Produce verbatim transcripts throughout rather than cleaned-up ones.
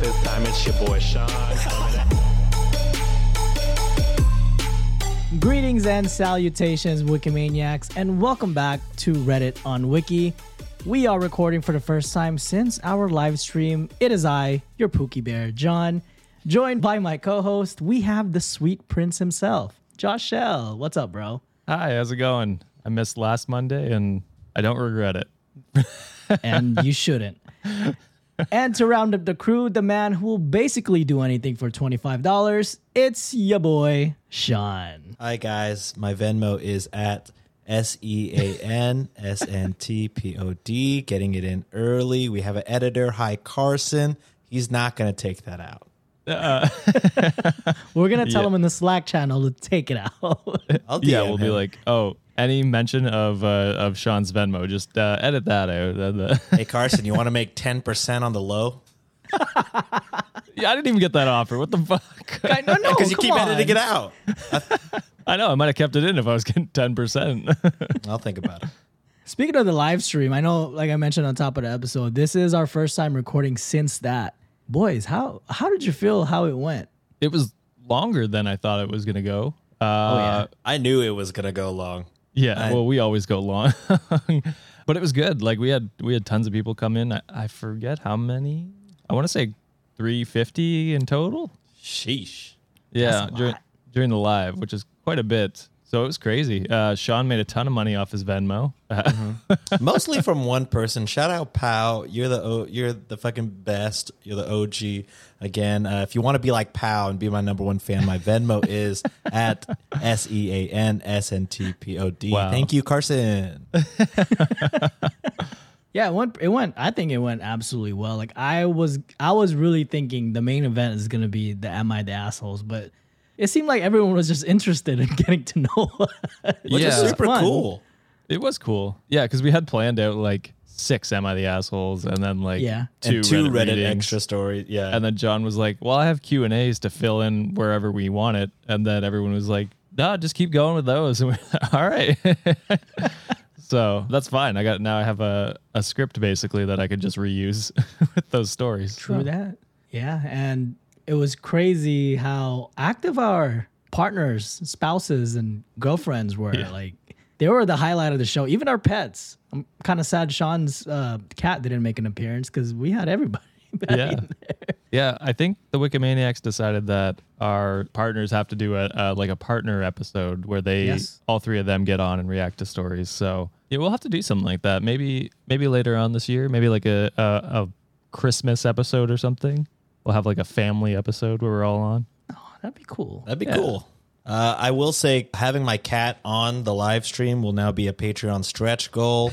This time it's your boy Sean. Greetings and salutations, Wikimaniacs, and welcome back to Reddit on Wiki. We are recording for the first time since our live stream. It is I, your Pookie Bear, John, joined by my co-host. We have the sweet prince himself, Josh Shell. What's up, bro? Hi, how's it going? I missed last Monday, and I don't regret it. And you shouldn't. And to round up the crew, the man who will basically do anything for twenty-five dollars, it's your boy, Sean. Hi, guys. My Venmo is at S E A N S N T P O D. Getting it in early. We have an editor, Hi Carson. He's not going to take that out. Uh, We're going to tell yeah. him in the Slack channel to take it out. I'll yeah, we'll him. be like, oh. Any mention of uh, of Sean's Venmo, just uh, edit that out. Hey, Carson, you want to make ten percent on the low? Yeah, I didn't even get that offer. What the fuck? I know, no, because you keep on editing it out. I know. I might have kept it in if I was getting ten percent. I'll think about it. Speaking of the live stream, I know, like I mentioned on top of the episode, this is our first time recording since that. Boys, how, how did you feel how it went? It was longer than I thought it was going to go. Uh, oh, yeah. I knew it was going to go long. Yeah, I, well, we always go long, but it was good. Like we had, we had tons of people come in. I, I forget how many. I want to say three hundred fifty in total. Sheesh. Yeah, during during the live, which is quite a bit. So it was crazy. Uh, Sean made a ton of money off his Venmo, mm-hmm. mostly from one person. Shout out, Pow. You're the o- you're the fucking best. You're the O G. Again, uh, if you want to be like Pow and be my number one fan, my Venmo is at S E A N S N T P O D. Wow. Thank you, Carson. Yeah, it went. It went. I think it went absolutely well. Like I was, I was really thinking the main event is gonna be the Am I the Assholes, but. It seemed like everyone was just interested in getting to know us, which yeah. is super fun. Cool. It was cool. Yeah, because we had planned out like six Am I the Assholes and then like yeah. two, and two Reddit, Reddit extra stories. Yeah. And then John was like, well, I have Q and A's to fill in wherever we want it. And then everyone was like, nah, just keep going with those. And we're like, all right. So that's fine. I got now I have a, a script basically that I could just reuse with those stories. True so. that. Yeah. And it was crazy how active our partners, spouses, and girlfriends were. Yeah. Like, they were the highlight of the show. Even our pets. I'm kind of sad Sean's uh, cat didn't make an appearance because we had everybody back yeah. in there. Yeah, I think the Wikimaniacs decided that our partners have to do a uh, like a partner episode where they yes. all three of them get on and react to stories. So yeah, we'll have to do something like that. Maybe maybe later on this year. Maybe like a a, a Christmas episode or something. We'll have like a family episode where we're all on. Oh, that'd be cool. That'd be yeah. cool. Uh, I will say having my cat on the live stream will now be a Patreon stretch goal.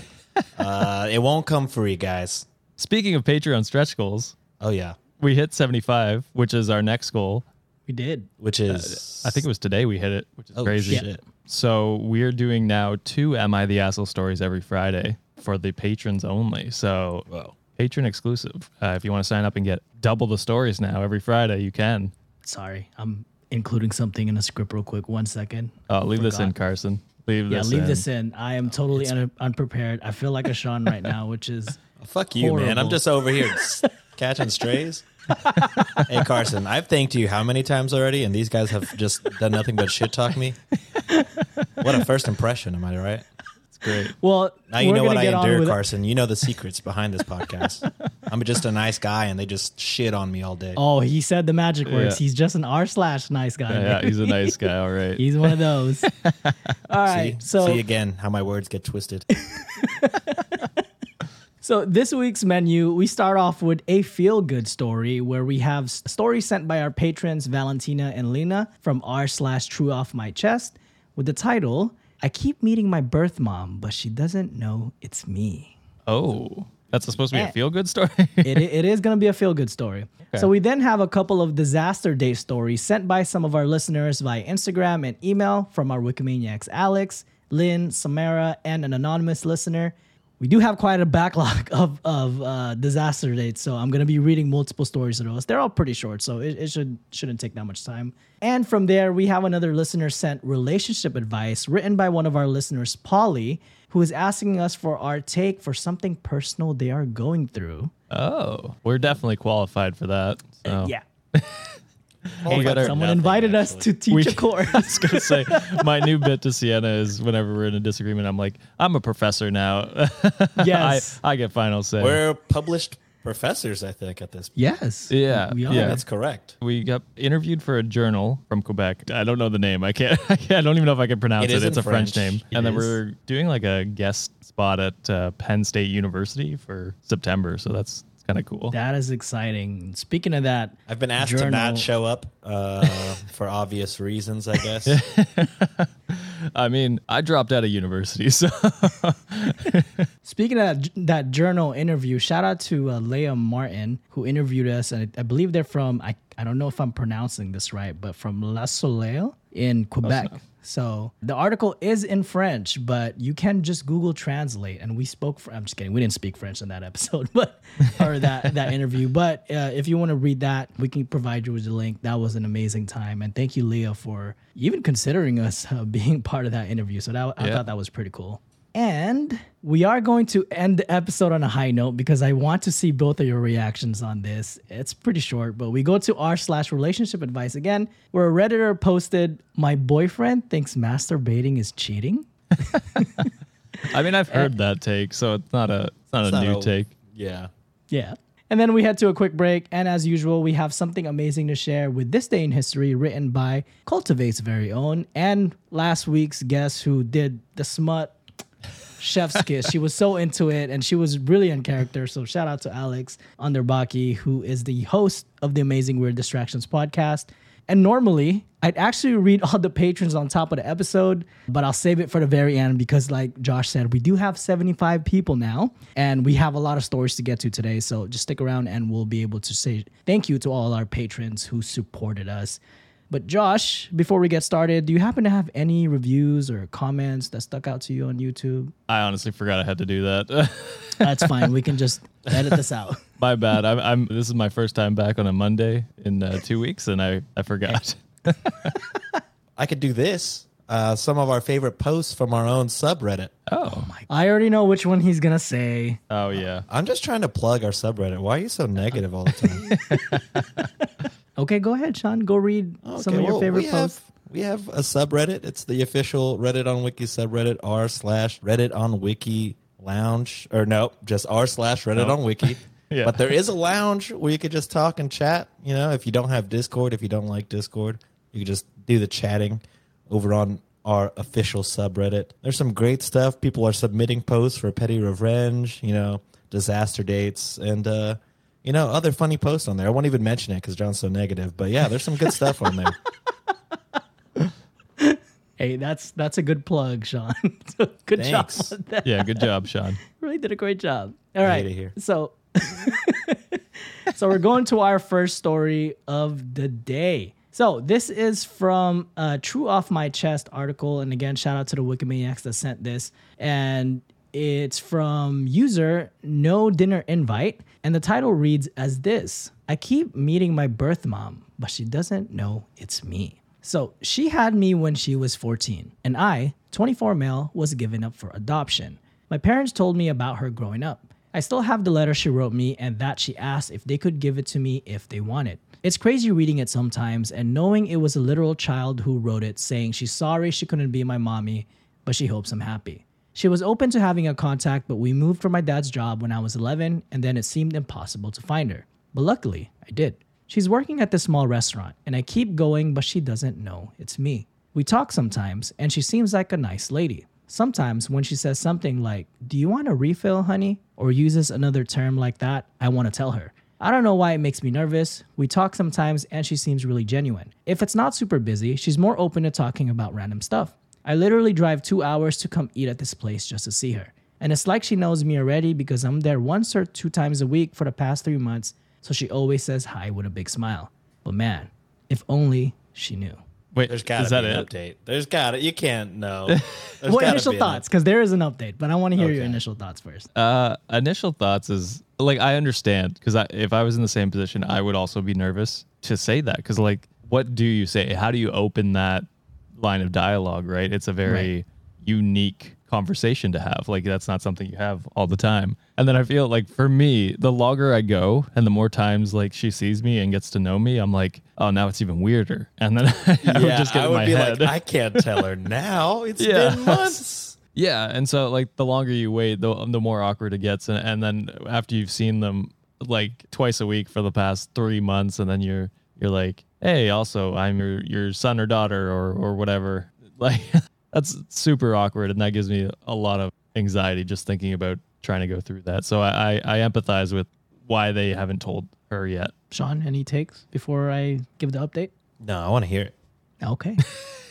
uh, it won't come free, guys. Speaking of Patreon stretch goals. Oh, yeah. We hit seventy-five, which is our next goal. We did. Which is... Uh, I think it was today we hit it, which is oh, crazy. Shit. So we're doing now two Am I the Asshole stories every Friday for the patrons only. So... Whoa. Patron exclusive. Uh, if you want to sign up and get double the stories now every Friday, you can. Sorry, I'm including something in a script real quick. One second. Oh, leave this in, Carson. Leave yeah, this in. Yeah, leave this in. I am totally un- unprepared. I feel like a Sean right now, which is oh, fuck you, horrible. Man. I'm just over here catching strays. Hey, Carson, I've thanked you how many times already, and these guys have just done nothing but shit talk me. What a first impression, am I right? Great. Well, now you know what I endure, Carson. You know the secrets behind this podcast. I'm just a nice guy, and they just shit on me all day. Oh, he said the magic words. Yeah. He's just an R slash nice guy. Yeah, yeah, he's a nice guy. All right. He's one of those. All right. See, so see again how my words get twisted. So this week's menu, we start off with a feel-good story where we have stories sent by our patrons Valentina and Lena from R slash True Off My Chest with the title I keep meeting my birth mom, but she doesn't know it's me. Oh, that's supposed to be a feel-good story? it, it is going to be a feel-good story. Okay. So we then have a couple of disaster date stories sent by some of our listeners via Instagram and email from our Wikimaniacs Alex, Lynn, Samara, and an anonymous listener. We do have quite a backlog of, of uh, disaster dates, so I'm going to be reading multiple stories of those. They're all pretty short, so it, it should, shouldn't take that much time. And from there, we have another listener sent relationship advice written by one of our listeners, Polly, who is asking us for our take for something personal they are going through. Oh, we're definitely qualified for that. So. Uh, yeah. Hey, like someone nothing, invited actually. us to teach we, a course. I was gonna say, my new bit to Sienna is whenever we're in a disagreement, I'm like, I'm a professor now. Yes, I, I get final say. We're published professors, I think, at this point. Yes. Yeah. We are. Yeah, that's correct. We got interviewed for a journal from Quebec. I don't know the name. I can't. I, can't, I don't even know if I can pronounce it. it. It's a French, French name. It and then is. we're doing like a guest spot at uh, Penn State University for September. So that's. Kind of cool. That is exciting. Speaking of that, I've been asked journal. to not show up uh, for obvious reasons, I guess. I mean, I dropped out of university, so. Speaking of that, that journal interview, shout out to uh, Leah Martin, who interviewed us, and I, I believe they're from, I, I don't know if I'm pronouncing this right, but from Le Soleil in Quebec. So the article is in French, but you can just Google Translate. And we spoke, for, I'm just kidding. We didn't speak French in that episode, but or that, that interview. But uh, if you want to read that, we can provide you with the link. That was an amazing time. And thank you, Leah, for even considering us uh, being part of that interview. So that, I yeah. thought that was pretty cool. And we are going to end the episode on a high note because I want to see both of your reactions on this. It's pretty short, but we go to r slash relationship advice again, where a Redditor posted, "My boyfriend thinks masturbating is cheating." I mean, I've heard and, that take, so it's not a it's not it's a not new a, take. Yeah. Yeah. And then we head to a quick break. And as usual, we have something amazing to share with This Day in History, written by Cultivate's very own and last week's guest who did the smut chef's kiss. She was so into it, and she was really in character. So shout out to Alex Underbaki, who is the host of the Amazing Weird Distractions podcast. And normally I'd actually read all the patrons on top of the episode, but I'll save it for the very end because, like Josh said, we do have seventy-five people now, and we have a lot of stories to get to today. So just stick around, and we'll be able to say thank you to all our patrons who supported us. But Josh, before we get started, do you happen to have any reviews or comments that stuck out to you on YouTube? I honestly forgot I had to do that. That's fine. We can just edit this out. My bad. I'm, I'm. This is my first time back on a Monday in uh, two weeks, and I, I forgot. I could do this. Uh, some of our favorite posts from our own subreddit. Oh. oh my! I already know which one he's gonna say. Oh yeah. I'm just trying to plug our subreddit. Why are you so negative all the time? Okay, go ahead, Sean. Go read okay, some of your well, favorite we posts. Have, we have a subreddit. It's the official Reddit on Wiki subreddit, r slash Reddit on Wiki lounge. Or no, just r slash Reddit nope. on Wiki. Yeah. But there is a lounge where you could just talk and chat. You know, if you don't have Discord, if you don't like Discord, you can just do the chatting over on our official subreddit. There's some great stuff. People are submitting posts for petty revenge, you know, disaster dates, and uh you know, other funny posts on there. I won't even mention it because John's so negative. But yeah, there's some good stuff on there. Hey, that's that's a good plug, Sean. So good Thanks. job on that. Yeah, good job, Sean. Really did a great job. All right. I hate it here. So, so we're going to our first story of the day. So this is from a True Off My Chest article. And again, shout out to the Wikimaniacs that sent this. And it's from user No Dinner Invite. And the title reads as this: I keep meeting my birth mom, but she doesn't know it's me. So she had me when she was fourteen, and I, twenty-four male, was given up for adoption. My parents told me about her growing up. I still have the letter she wrote me and that she asked if they could give it to me if they wanted. It's crazy reading it sometimes and knowing it was a literal child who wrote it, saying she's sorry she couldn't be my mommy, but she hopes I'm happy. She was open to having a contact, but we moved from my dad's job when I was eleven, and then it seemed impossible to find her. But luckily, I did. She's working at this small restaurant, and I keep going, but she doesn't know it's me. We talk sometimes, and she seems like a nice lady. Sometimes when she says something like, "Do you want a refill, honey?" or uses another term like that, I want to tell her. I don't know why it makes me nervous. We talk sometimes, and she seems really genuine. If it's not super busy, she's more open to talking about random stuff. I literally drive two hours to come eat at this place just to see her. And it's like she knows me already because I'm there once or two times a week for the past three months, so she always says hi with a big smile. But man, if only she knew. Wait, there's got to be an it? update. There's got to. You can't know. What initial be thoughts? Because there is an update, but I want to hear okay. your initial thoughts first. Uh, initial thoughts is, like, I understand, because I, if I was in the same position, I would also be nervous to say that. Because, like, what do you say? How do you open that line of dialogue, right? It's a very right. unique conversation to have. Like, that's not something you have all the time. And then I feel like, for me, the longer I go and the more times, like, she sees me and gets to know me, I'm like, oh, now it's even weirder. And then I yeah, would just get I in would my be head. Like, I can't tell her now. It's yeah. been months. Yeah. And so, like, the longer you wait, the, the more awkward it gets. And, and then after you've seen them like twice a week for the past three months, and then you're you're like, hey, also, I'm your your son or daughter or or whatever. Like. That's super awkward, and that gives me a lot of anxiety just thinking about trying to go through that. So I, I, I empathize with why they haven't told her yet. Sean, any takes before I give the update? No, I want to hear it. Okay.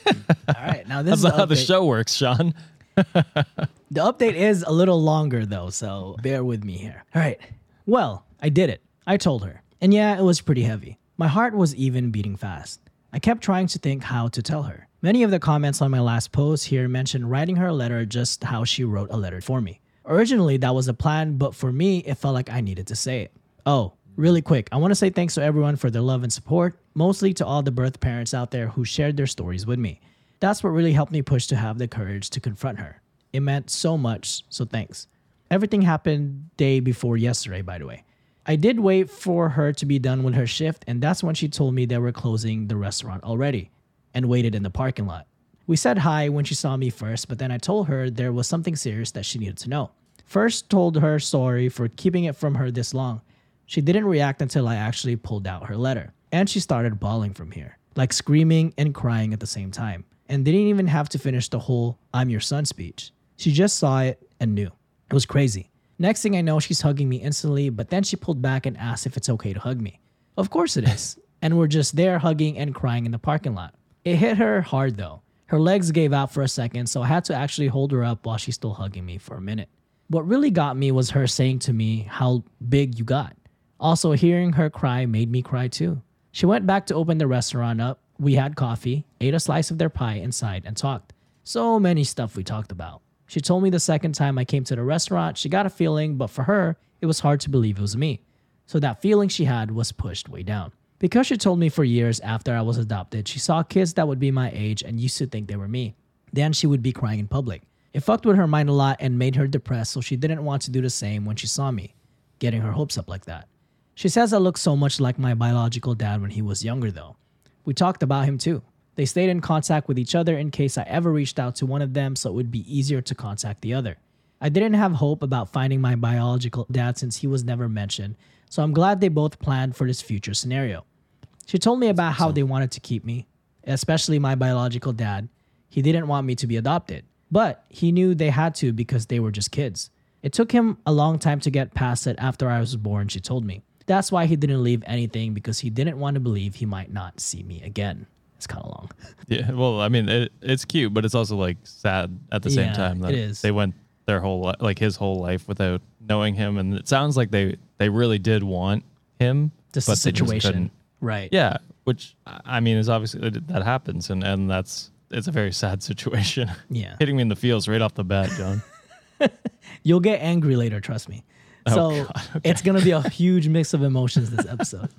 All right. Now this That's is not how the show works, Sean. The update is a little longer, though, so bear with me here. All right. Well, I did it. I told her. And yeah, it was pretty heavy. My heart was even beating fast. I kept trying to think how to tell her. Many of the comments on my last post here mentioned writing her a letter, just how she wrote a letter for me. Originally, that was the plan, but for me, it felt like I needed to say it. Oh, really quick, I want to say thanks to everyone for their love and support, mostly to all the birth parents out there who shared their stories with me. That's what really helped me push to have the courage to confront her. It meant so much, so thanks. Everything happened day before yesterday, by the way. I did wait for her to be done with her shift, and that's when she told me they were closing the restaurant already and waited in the parking lot. We said hi when she saw me first, but then I told her there was something serious that she needed to know. First told her sorry for keeping it from her this long. She didn't react until I actually pulled out her letter, and she started bawling from here, like screaming and crying at the same time, and didn't even have to finish the whole I'm your son speech. She just saw it and knew. It was crazy. Next thing I know, she's hugging me instantly, but then she pulled back and asked if it's okay to hug me. Of course it is. And we're just there hugging and crying in the parking lot. It hit her hard though. Her legs gave out for a second, so I had to actually hold her up while she's still hugging me for a minute. What really got me was her saying to me, how big you got. Also, hearing her cry made me cry too. She went back to open the restaurant up. We had coffee, ate a slice of their pie inside, and talked. So many stuff we talked about. She told me the second time I came to the restaurant, she got a feeling, but for her, it was hard to believe it was me. So that feeling she had was pushed way down. Because she told me for years after I was adopted, she saw kids that would be my age and used to think they were me. Then she would be crying in public. It fucked with her mind a lot and made her depressed, so she didn't want to do the same when she saw me, getting her hopes up like that. She says I look so much like my biological dad when he was younger though. We talked about him too. They stayed in contact with each other in case I ever reached out to one of them, so it would be easier to contact the other. I didn't have hope about finding my biological dad since he was never mentioned, so I'm glad they both planned for this future scenario. She told me about how they wanted to keep me, especially my biological dad. He didn't want me to be adopted, but he knew they had to because they were just kids. It took him a long time to get past it after I was born, she told me. That's why he didn't leave anything, because he didn't want to believe he might not see me again. It's kind of long. Yeah, well, I mean, it, it's cute, but it's also like sad at the same yeah, time. That it is. They went their whole li- like his whole life without knowing him, and it sounds like they, they really did want him, just but the situation, they just couldn't. Right? Yeah, which I mean is obviously that happens, and, and that's it's a very sad situation. Yeah, hitting me in the feels right off the bat, John. You'll get angry later, trust me. Oh, so God, okay. It's gonna be a huge mix of emotions this episode.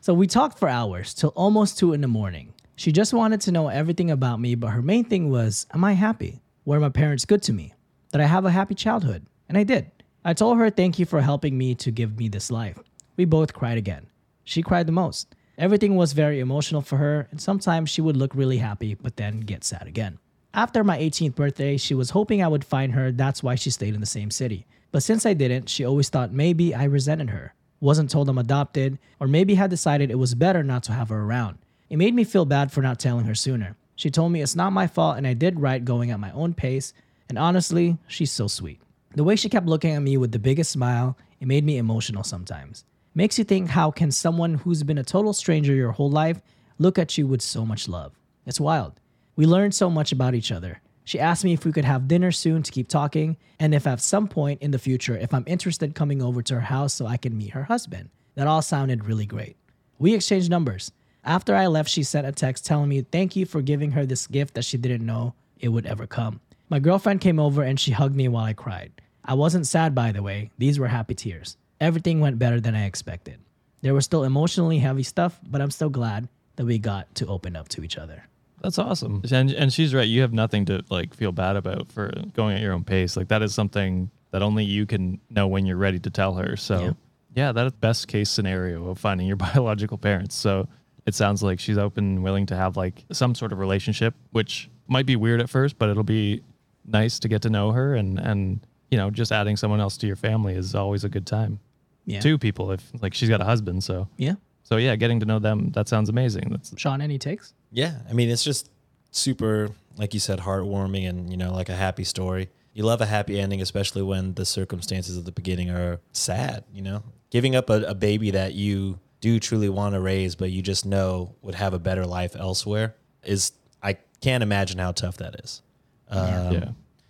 So we talked for hours till almost two in the morning. She just wanted to know everything about me, but her main thing was, am I happy? Were my parents good to me? Did I have a happy childhood? And I did. I told her thank you for helping me to give me this life. We both cried again. She cried the most. Everything was very emotional for her, and sometimes she would look really happy, but then get sad again. After my eighteenth birthday, she was hoping I would find her. That's why she stayed in the same city. But since I didn't, she always thought maybe I resented her. Wasn't told I'm adopted, or maybe had decided it was better not to have her around. It made me feel bad for not telling her sooner. She told me it's not my fault and I did right going at my own pace, and honestly, she's so sweet. The way she kept looking at me with the biggest smile, it made me emotional sometimes. Makes you think, how can someone who's been a total stranger your whole life look at you with so much love? It's wild. We learned so much about each other. She asked me if we could have dinner soon to keep talking, and if at some point in the future, if I'm interested, coming over to her house so I can meet her husband. That all sounded really great. We exchanged numbers. After I left, she sent a text telling me thank you for giving her this gift that she didn't know it would ever come. My girlfriend came over and she hugged me while I cried. I wasn't sad, by the way. These were happy tears. Everything went better than I expected. There was still emotionally heavy stuff, but I'm still glad that we got to open up to each other. That's awesome. And and she's right. You have nothing to like feel bad about for going at your own pace. Like that is something that only you can know when you're ready to tell her. So yeah, yeah that's best case scenario of finding your biological parents. So it sounds like she's open and willing to have like some sort of relationship, which might be weird at first, but it'll be nice to get to know her. And, and you know, just adding someone else to your family is always a good time. Yeah. Two people, if like she's got a husband. So yeah. So yeah, getting to know them, that sounds amazing. That's Sean, any takes? Yeah, I mean, it's just super, like you said, heartwarming and, you know, like a happy story. You love a happy ending, especially when the circumstances of the beginning are sad, you know? Giving up a, a baby that you do truly want to raise, but you just know would have a better life elsewhere is, I can't imagine how tough that is. Um, yeah.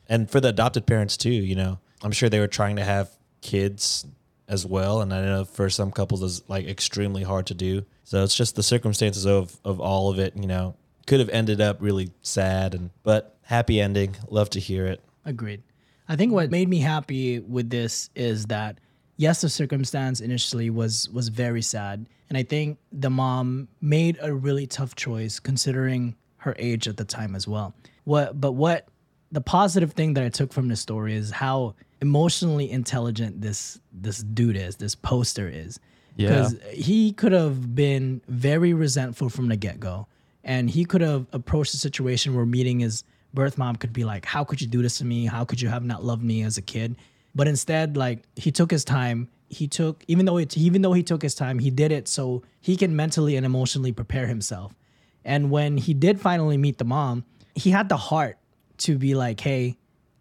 And for the adopted parents too, you know, I'm sure they were trying to have kids as well. And I know for some couples it's like extremely hard to do. So it's just the circumstances of, of all of it, you know, could have ended up really sad, and but happy ending. Love to hear it. Agreed. I think what made me happy with this is that, yes, the circumstance initially was was very sad. And I think the mom made a really tough choice considering her age at the time as well. What, but what the positive thing that I took from this story is how emotionally intelligent this this dude is, this poster is. Because yeah. he could have been very resentful from the get-go. And he could have approached a situation where meeting his birth mom could be like, how could you do this to me? How could you have not loved me as a kid? But instead, like, he took his time. He took, even though it, even though he took his time, he did it so he can mentally and emotionally prepare himself. And when he did finally meet the mom, he had the heart to be like, hey,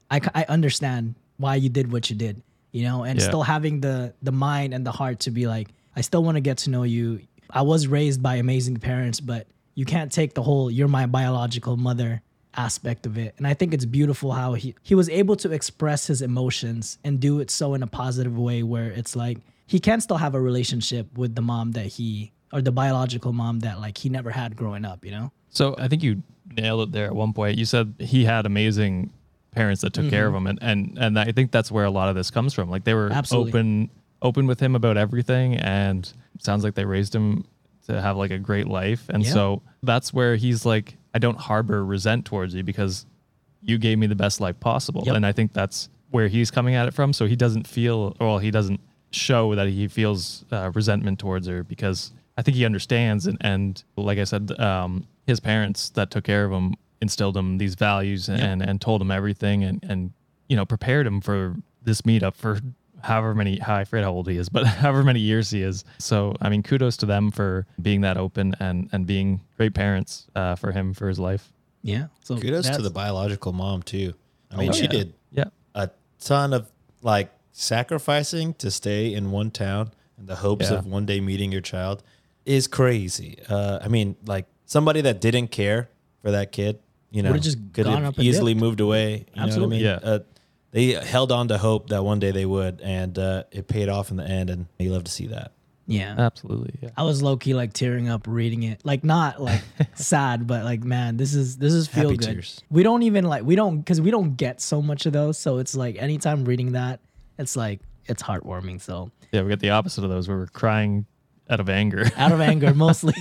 I, I understand why you did what you did, you know? And yeah. still having the the mind and the heart to be like, I still want to get to know you. I was raised by amazing parents, but you can't take the whole you're my biological mother aspect of it. And I think it's beautiful how he, he was able to express his emotions and do it so in a positive way where it's like he can still have a relationship with the mom that he, or the biological mom that like he never had growing up, you know? So I think you nailed it there at one point. You said he had amazing parents that took mm-hmm. care of him. And, and, and I think that's where a lot of this comes from. Like they were Absolutely. open... open with him about everything, and sounds like they raised him to have like a great life. And yeah. so that's where he's like, I don't harbor resent towards you because you gave me the best life possible. Yep. And I think that's where he's coming at it from. So he doesn't feel, or well, he doesn't show that he feels uh, resentment towards her because I think he understands. And, and like I said, um, his parents that took care of him instilled him these values and, yep. and, and told him everything and, and, you know, prepared him for this meetup for however many, I forget how old he is, but however many years he is. So, I mean, kudos to them for being that open and, and being great parents uh, for him, for his life. Yeah. So kudos to the biological mom too. I mean, oh, she yeah. did yeah. a ton of like sacrificing to stay in one town in the hopes yeah. of one day meeting your child is crazy. Uh, I mean, like somebody that didn't care for that kid, you know, just could have easily dipped. moved away. You Absolutely. Know what I mean? Yeah. Uh, They held on to hope that one day they would, and uh, it paid off in the end, and you love to see that. Yeah. Absolutely. Yeah. I was low-key, like, tearing up reading it. Like, not, like, sad, but, like, man, this is this is feel Happy good. Tears. We don't even, like, we don't, because we don't get so much of those, so it's, like, anytime reading that, it's, like, it's heartwarming, so. Yeah, we got the opposite of those, where we're crying out of anger. Out of anger, mostly.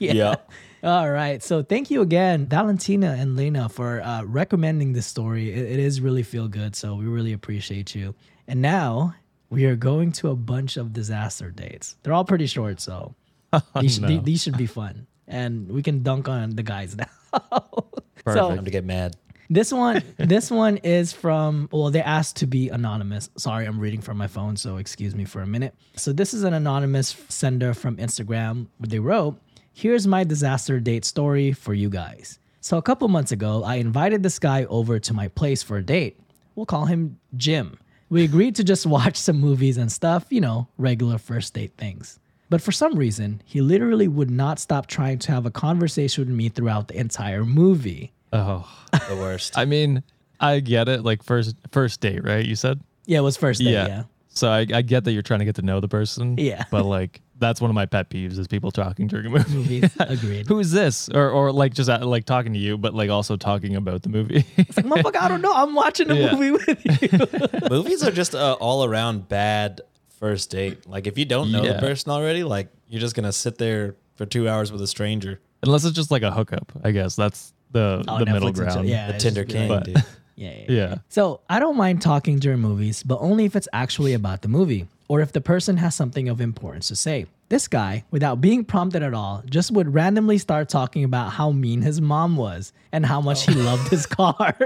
yeah. yeah. All right. So thank you again, Valentina and Lena, for uh, recommending this story. It, it is really feel good. So we really appreciate you. And now we are going to a bunch of disaster dates. They're all pretty short. So oh, these, no. th- these should be fun. And we can dunk on the guys now. Perfect. So, I'm going to get mad. This one, this one is from, well, they asked to be anonymous. Sorry, I'm reading from my phone. So excuse me for a minute. So this is an anonymous sender from Instagram. What they wrote, here's my disaster date story for you guys. So a couple months ago, I invited this guy over to my place for a date. We'll call him Jim. We agreed to just watch some movies and stuff, you know, regular first date things. But for some reason, he literally would not stop trying to have a conversation with me throughout the entire movie. Oh, the worst. I mean, I get it. Like first first date, right? You said? Yeah, it was first date, yeah. yeah. So I, I get that you're trying to get to know the person. Yeah. But like, that's one of my pet peeves is people talking during a movie. Movies, agreed. Who is this? Or or like just like talking to you, but like also talking about the movie. It's like, motherfucker, I don't know. I'm watching a yeah. movie with you. Movies are just uh, all around bad first date. Like if you don't know yeah. the person already, like you're just going to sit there for two hours with a stranger. Unless it's just like a hookup, I guess. That's the, oh, the middle ground. Yeah, the Tinder king, but, dude. Yeah, yeah, yeah. yeah. So I don't mind talking during movies, but only if it's actually about the movie or if the person has something of importance to say. This guy, without being prompted at all, just would randomly start talking about how mean his mom was and how much oh. he loved his car.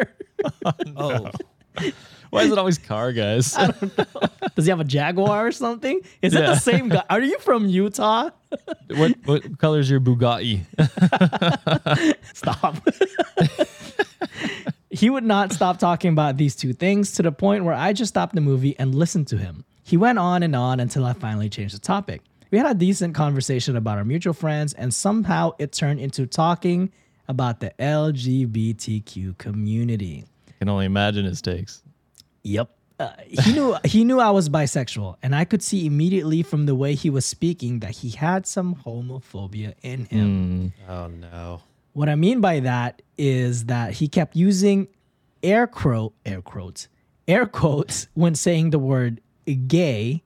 oh, no. oh. Why is it always car guys? I don't know. Does he have a Jaguar or something? Is yeah. it the same guy? Are you from Utah? what what color is your Bugatti? Stop. He would not stop talking about these two things to the point where I just stopped the movie and listened to him. He went on and on until I finally changed the topic. We had a decent conversation about our mutual friends, and somehow it turned into talking about the L G B T Q community. I can only imagine his takes. Yep. Uh, he knew he knew I was bisexual, and I could see immediately from the way he was speaking that he had some homophobia in him. Mm. Oh, no. What I mean by that is that he kept using air quote, air quotes, air quotes when saying the word gay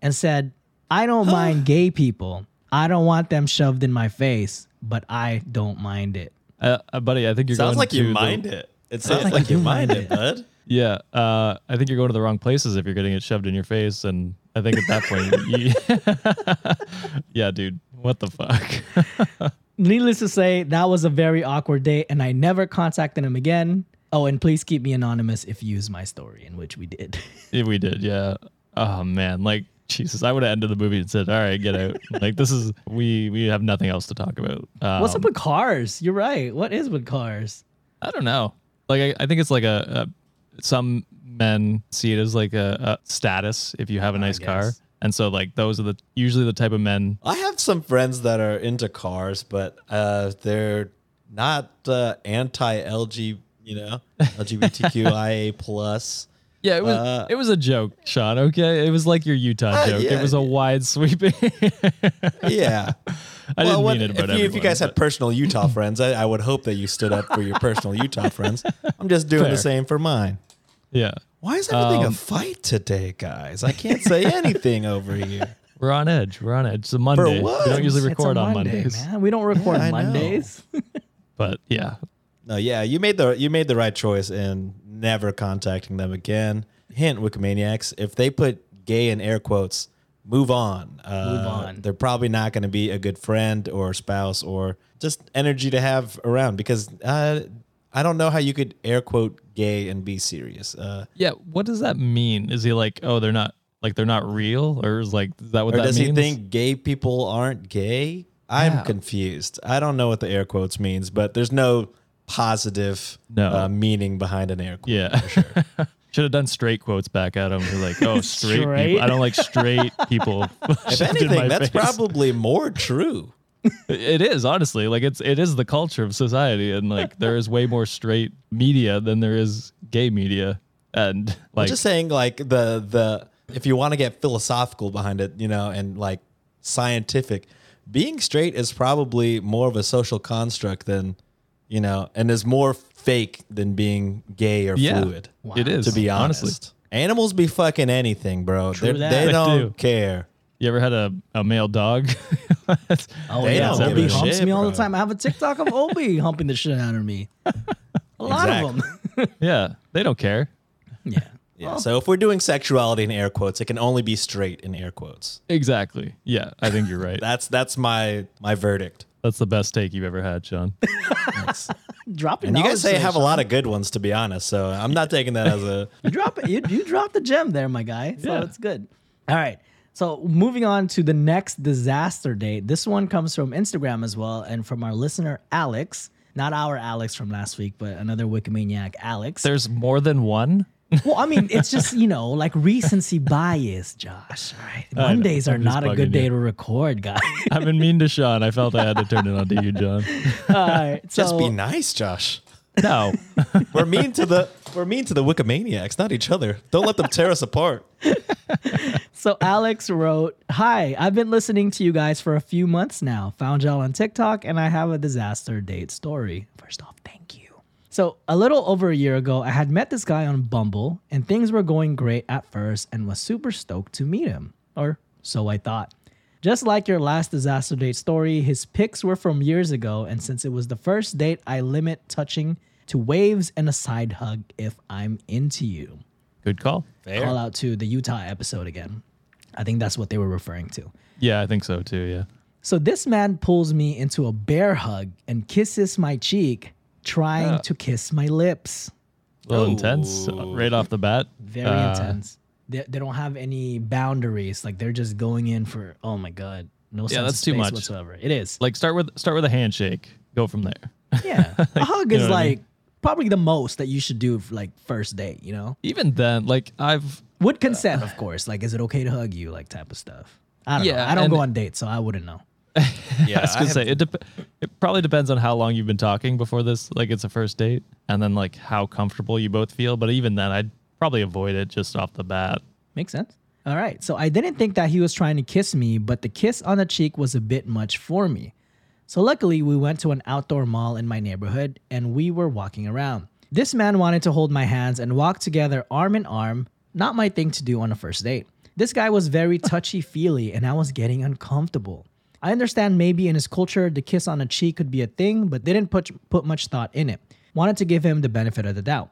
and said, I don't mind gay people. I don't want them shoved in my face, but I don't mind it. Uh, uh, buddy, I think you're sounds going like to... Sounds like you mind the, it. It sounds, sounds like, like you mind it, bud. Yeah, uh, I think you're going to the wrong places if you're getting it shoved in your face, and I think at that point... You, yeah, dude, what the fuck? Needless to say, that was a very awkward date, and I never contacted him again. Oh, and please keep me anonymous if you use my story, in which we did. We did, yeah. Oh, man. Like, Jesus, I would have ended the movie and said, all right, get out. Like, this is, we we have nothing else to talk about. Um, What's up with cars? You're right. What is with cars? I don't know. Like, I, I think it's like a, a, some men see it as like a, a status if you have a nice car. And so, like, those are the usually the type of men. I have some friends that are into cars, but uh, they're not uh, anti-L G, you know, L G B T Q I A plus. Yeah, it was uh, it was a joke, Sean. Okay, it was like your Utah uh, joke. Yeah, it was a wide sweeping. yeah, I well, didn't what, mean it. About if you, everyone, if you guys but... had personal Utah friends, I, I would hope that you stood up for your personal Utah friends. I'm just doing Fair. the same for mine. Yeah. Why is everything um, a fight today, guys? I can't say anything over here. We're on edge. We're on edge. It's a Monday. For what? We don't usually record on Monday, Mondays. Man. We don't record yeah, Mondays. But yeah. No, yeah, you made the you made the right choice in never contacting them again. Hint, Wikimaniacs, if they put gay in air quotes, move on. Uh, move on. They're probably not going to be a good friend or spouse or just energy to have around because uh, I don't know how you could air quote gay and be serious. Uh, yeah, what does that mean? Is he like, oh, they're not like they're not real, or is like is that what that means? Or does he think gay people aren't gay? I'm yeah. confused. I don't know what the air quotes means, but there's no positive no. Uh, meaning behind an air quote. Yeah, for sure. Should have done straight quotes back at him. You're like, oh, straight, straight people. I don't like straight people. If anything, that's face. probably more true. It is, honestly, like it's it is the culture of society, and like there is way more straight media than there is gay media, and like I'm just saying, like the the if you want to get philosophical behind it, you know, and like scientific, being straight is probably more of a social construct than, you know, and is more fake than being gay or yeah, fluid. Wow. It is, to be honest. Honestly. Animals be fucking anything, bro. They don't do. care. You ever had a, a male dog? oh, they yeah. Obi humps shit, me all bro. the time. I have a TikTok of Obi humping the shit out of me. A lot exactly. of them. yeah, they don't care. Yeah. yeah. Well, so if we're doing sexuality in air quotes, it can only be straight in air quotes. Exactly. Yeah, I think you're right. that's that's my my verdict. That's the best take you've ever had, Sean. Thanks. Drop it. And you guys say have Sean. a lot of good ones, to be honest. So I'm not taking that as a. you drop it. You you dropped the gem there, my guy. So yeah. it's good. All right. So moving on to the next disaster date. This one comes from Instagram as well, and from our listener, Alex. Not our Alex from last week, but another Wikimaniac, Alex. There's more than one? Well, I mean, it's just, you know, like recency bias, Josh. Right? Mondays are not a good day you. to record, guys. I've been mean to Sean. I felt I had to turn it on to you, John. All right, so, just be nice, Josh. No, we're mean to the we're mean to the Wikimaniacs, not each other. Don't let them tear us apart. So Alex wrote, "Hi, I've been listening to you guys for a few months now. Found y'all on TikTok, and I have a disaster date story. First off, thank you. So a little over a year ago, I had met this guy on Bumble, and things were going great at first, and was super stoked to meet him, or so I thought." Just like your last disaster date story, his pics were from years ago, and since it was the first date, I limit touching to waves and a side hug if I'm into you. Good call. Fair. Call out to the Utah episode again. I think that's what they were referring to. Yeah, I think so too, yeah. So this man pulls me into a bear hug and kisses my cheek, trying uh, to kiss my lips. A little Ooh. intense right off the bat. Very uh, intense. They, they don't have any boundaries. Like, they're just going in for, oh my God, no yeah, sense that's of space too much. whatsoever. It is. Like, start with start with a handshake. Go from there. Yeah. Like, a hug is, like, I mean? probably the most that you should do, for, like, first date, you know? Even then, like, I've... Would consent, uh, of course. Like, is it okay to hug you? Like, type of stuff. I don't yeah, know. I don't go on dates, so I wouldn't know. Yeah, I was going to say, it, de- it probably depends on how long you've been talking before this. Like, it's a first date. And then, like, how comfortable you both feel. But even then, I'd probably avoid it just off the bat. Makes sense. All right. So I didn't think that he was trying to kiss me, but the kiss on the cheek was a bit much for me. So luckily, we went to an outdoor mall in my neighborhood, and we were walking around. This man wanted to hold my hands and walk together arm in arm. Not my thing to do on a first date. This guy was very touchy-feely, and I was getting uncomfortable. I understand maybe in his culture, the kiss on the cheek could be a thing, but didn't put, put much thought in it. Wanted to give him the benefit of the doubt.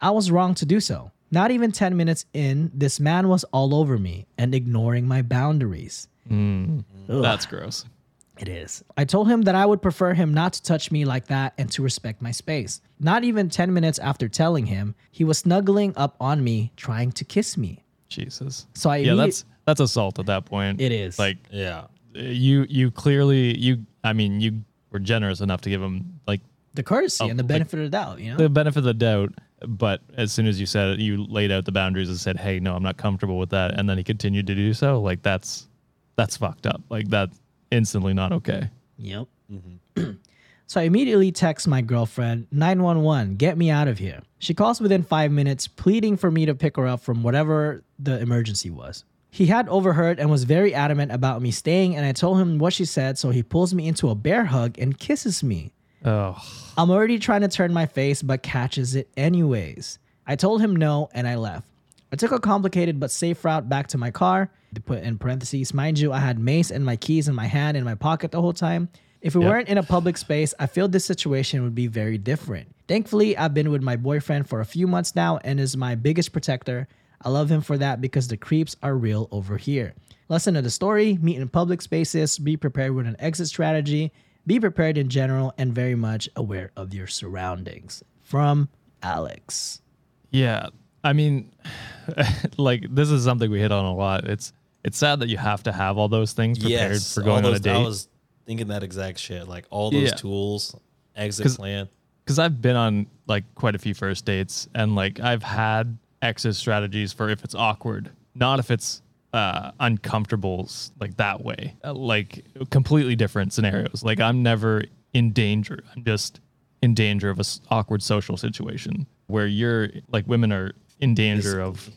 I was wrong to do so. Not even ten minutes in, this man was all over me and ignoring my boundaries. Mm, that's gross. It is. I told him that I would prefer him not to touch me like that and to respect my space. Not even ten minutes after telling him, he was snuggling up on me, trying to kiss me. Jesus. So I Yeah, that's that's assault at that point. It is. Like, yeah. You you clearly you I mean, you were generous enough to give him like the courtesy a, and the benefit like, of the doubt, you know? The benefit of the doubt. But as soon as you said it, you laid out the boundaries and said, hey, no, I'm not comfortable with that. And then he continued to do so. Like, that's that's fucked up. Like, that's instantly not okay. Yep. Mm-hmm. So I immediately text my girlfriend, nine one one, get me out of here. She calls within five minutes, pleading for me to pick her up from whatever the emergency was. He had overheard and was very adamant about me staying, and I told him what she said, so he pulls me into a bear hug and kisses me. Oh. I'm already trying to turn my face, but catches it anyways. I told him no, and I left. I took a complicated but safe route back to my car. To put in parentheses, mind you, I had mace and my keys in my hand in my pocket the whole time. If we yep. weren't in a public space, I feel this situation would be very different. Thankfully, I've been with my boyfriend for a few months now and is my biggest protector. I love him for that because the creeps are real over here. Lesson of the story, meet in public spaces, be prepared with an exit strategy, be prepared in general, and very much aware of your surroundings. From Alex. Yeah, I mean, like, this is something we hit on a lot. It's it's sad that you have to have all those things prepared yes, for going all those, on a date. I was thinking that exact shit. Like, all those yeah. tools, exit Cause, plan. Because I've been on, like, quite a few first dates, and, like, I've had exit strategies for if it's awkward, not if it's uh uncomfortable, like that way, uh, like completely different scenarios. Like, I'm never in danger, I'm just in danger of a s- awkward social situation where you're like, women are in danger of,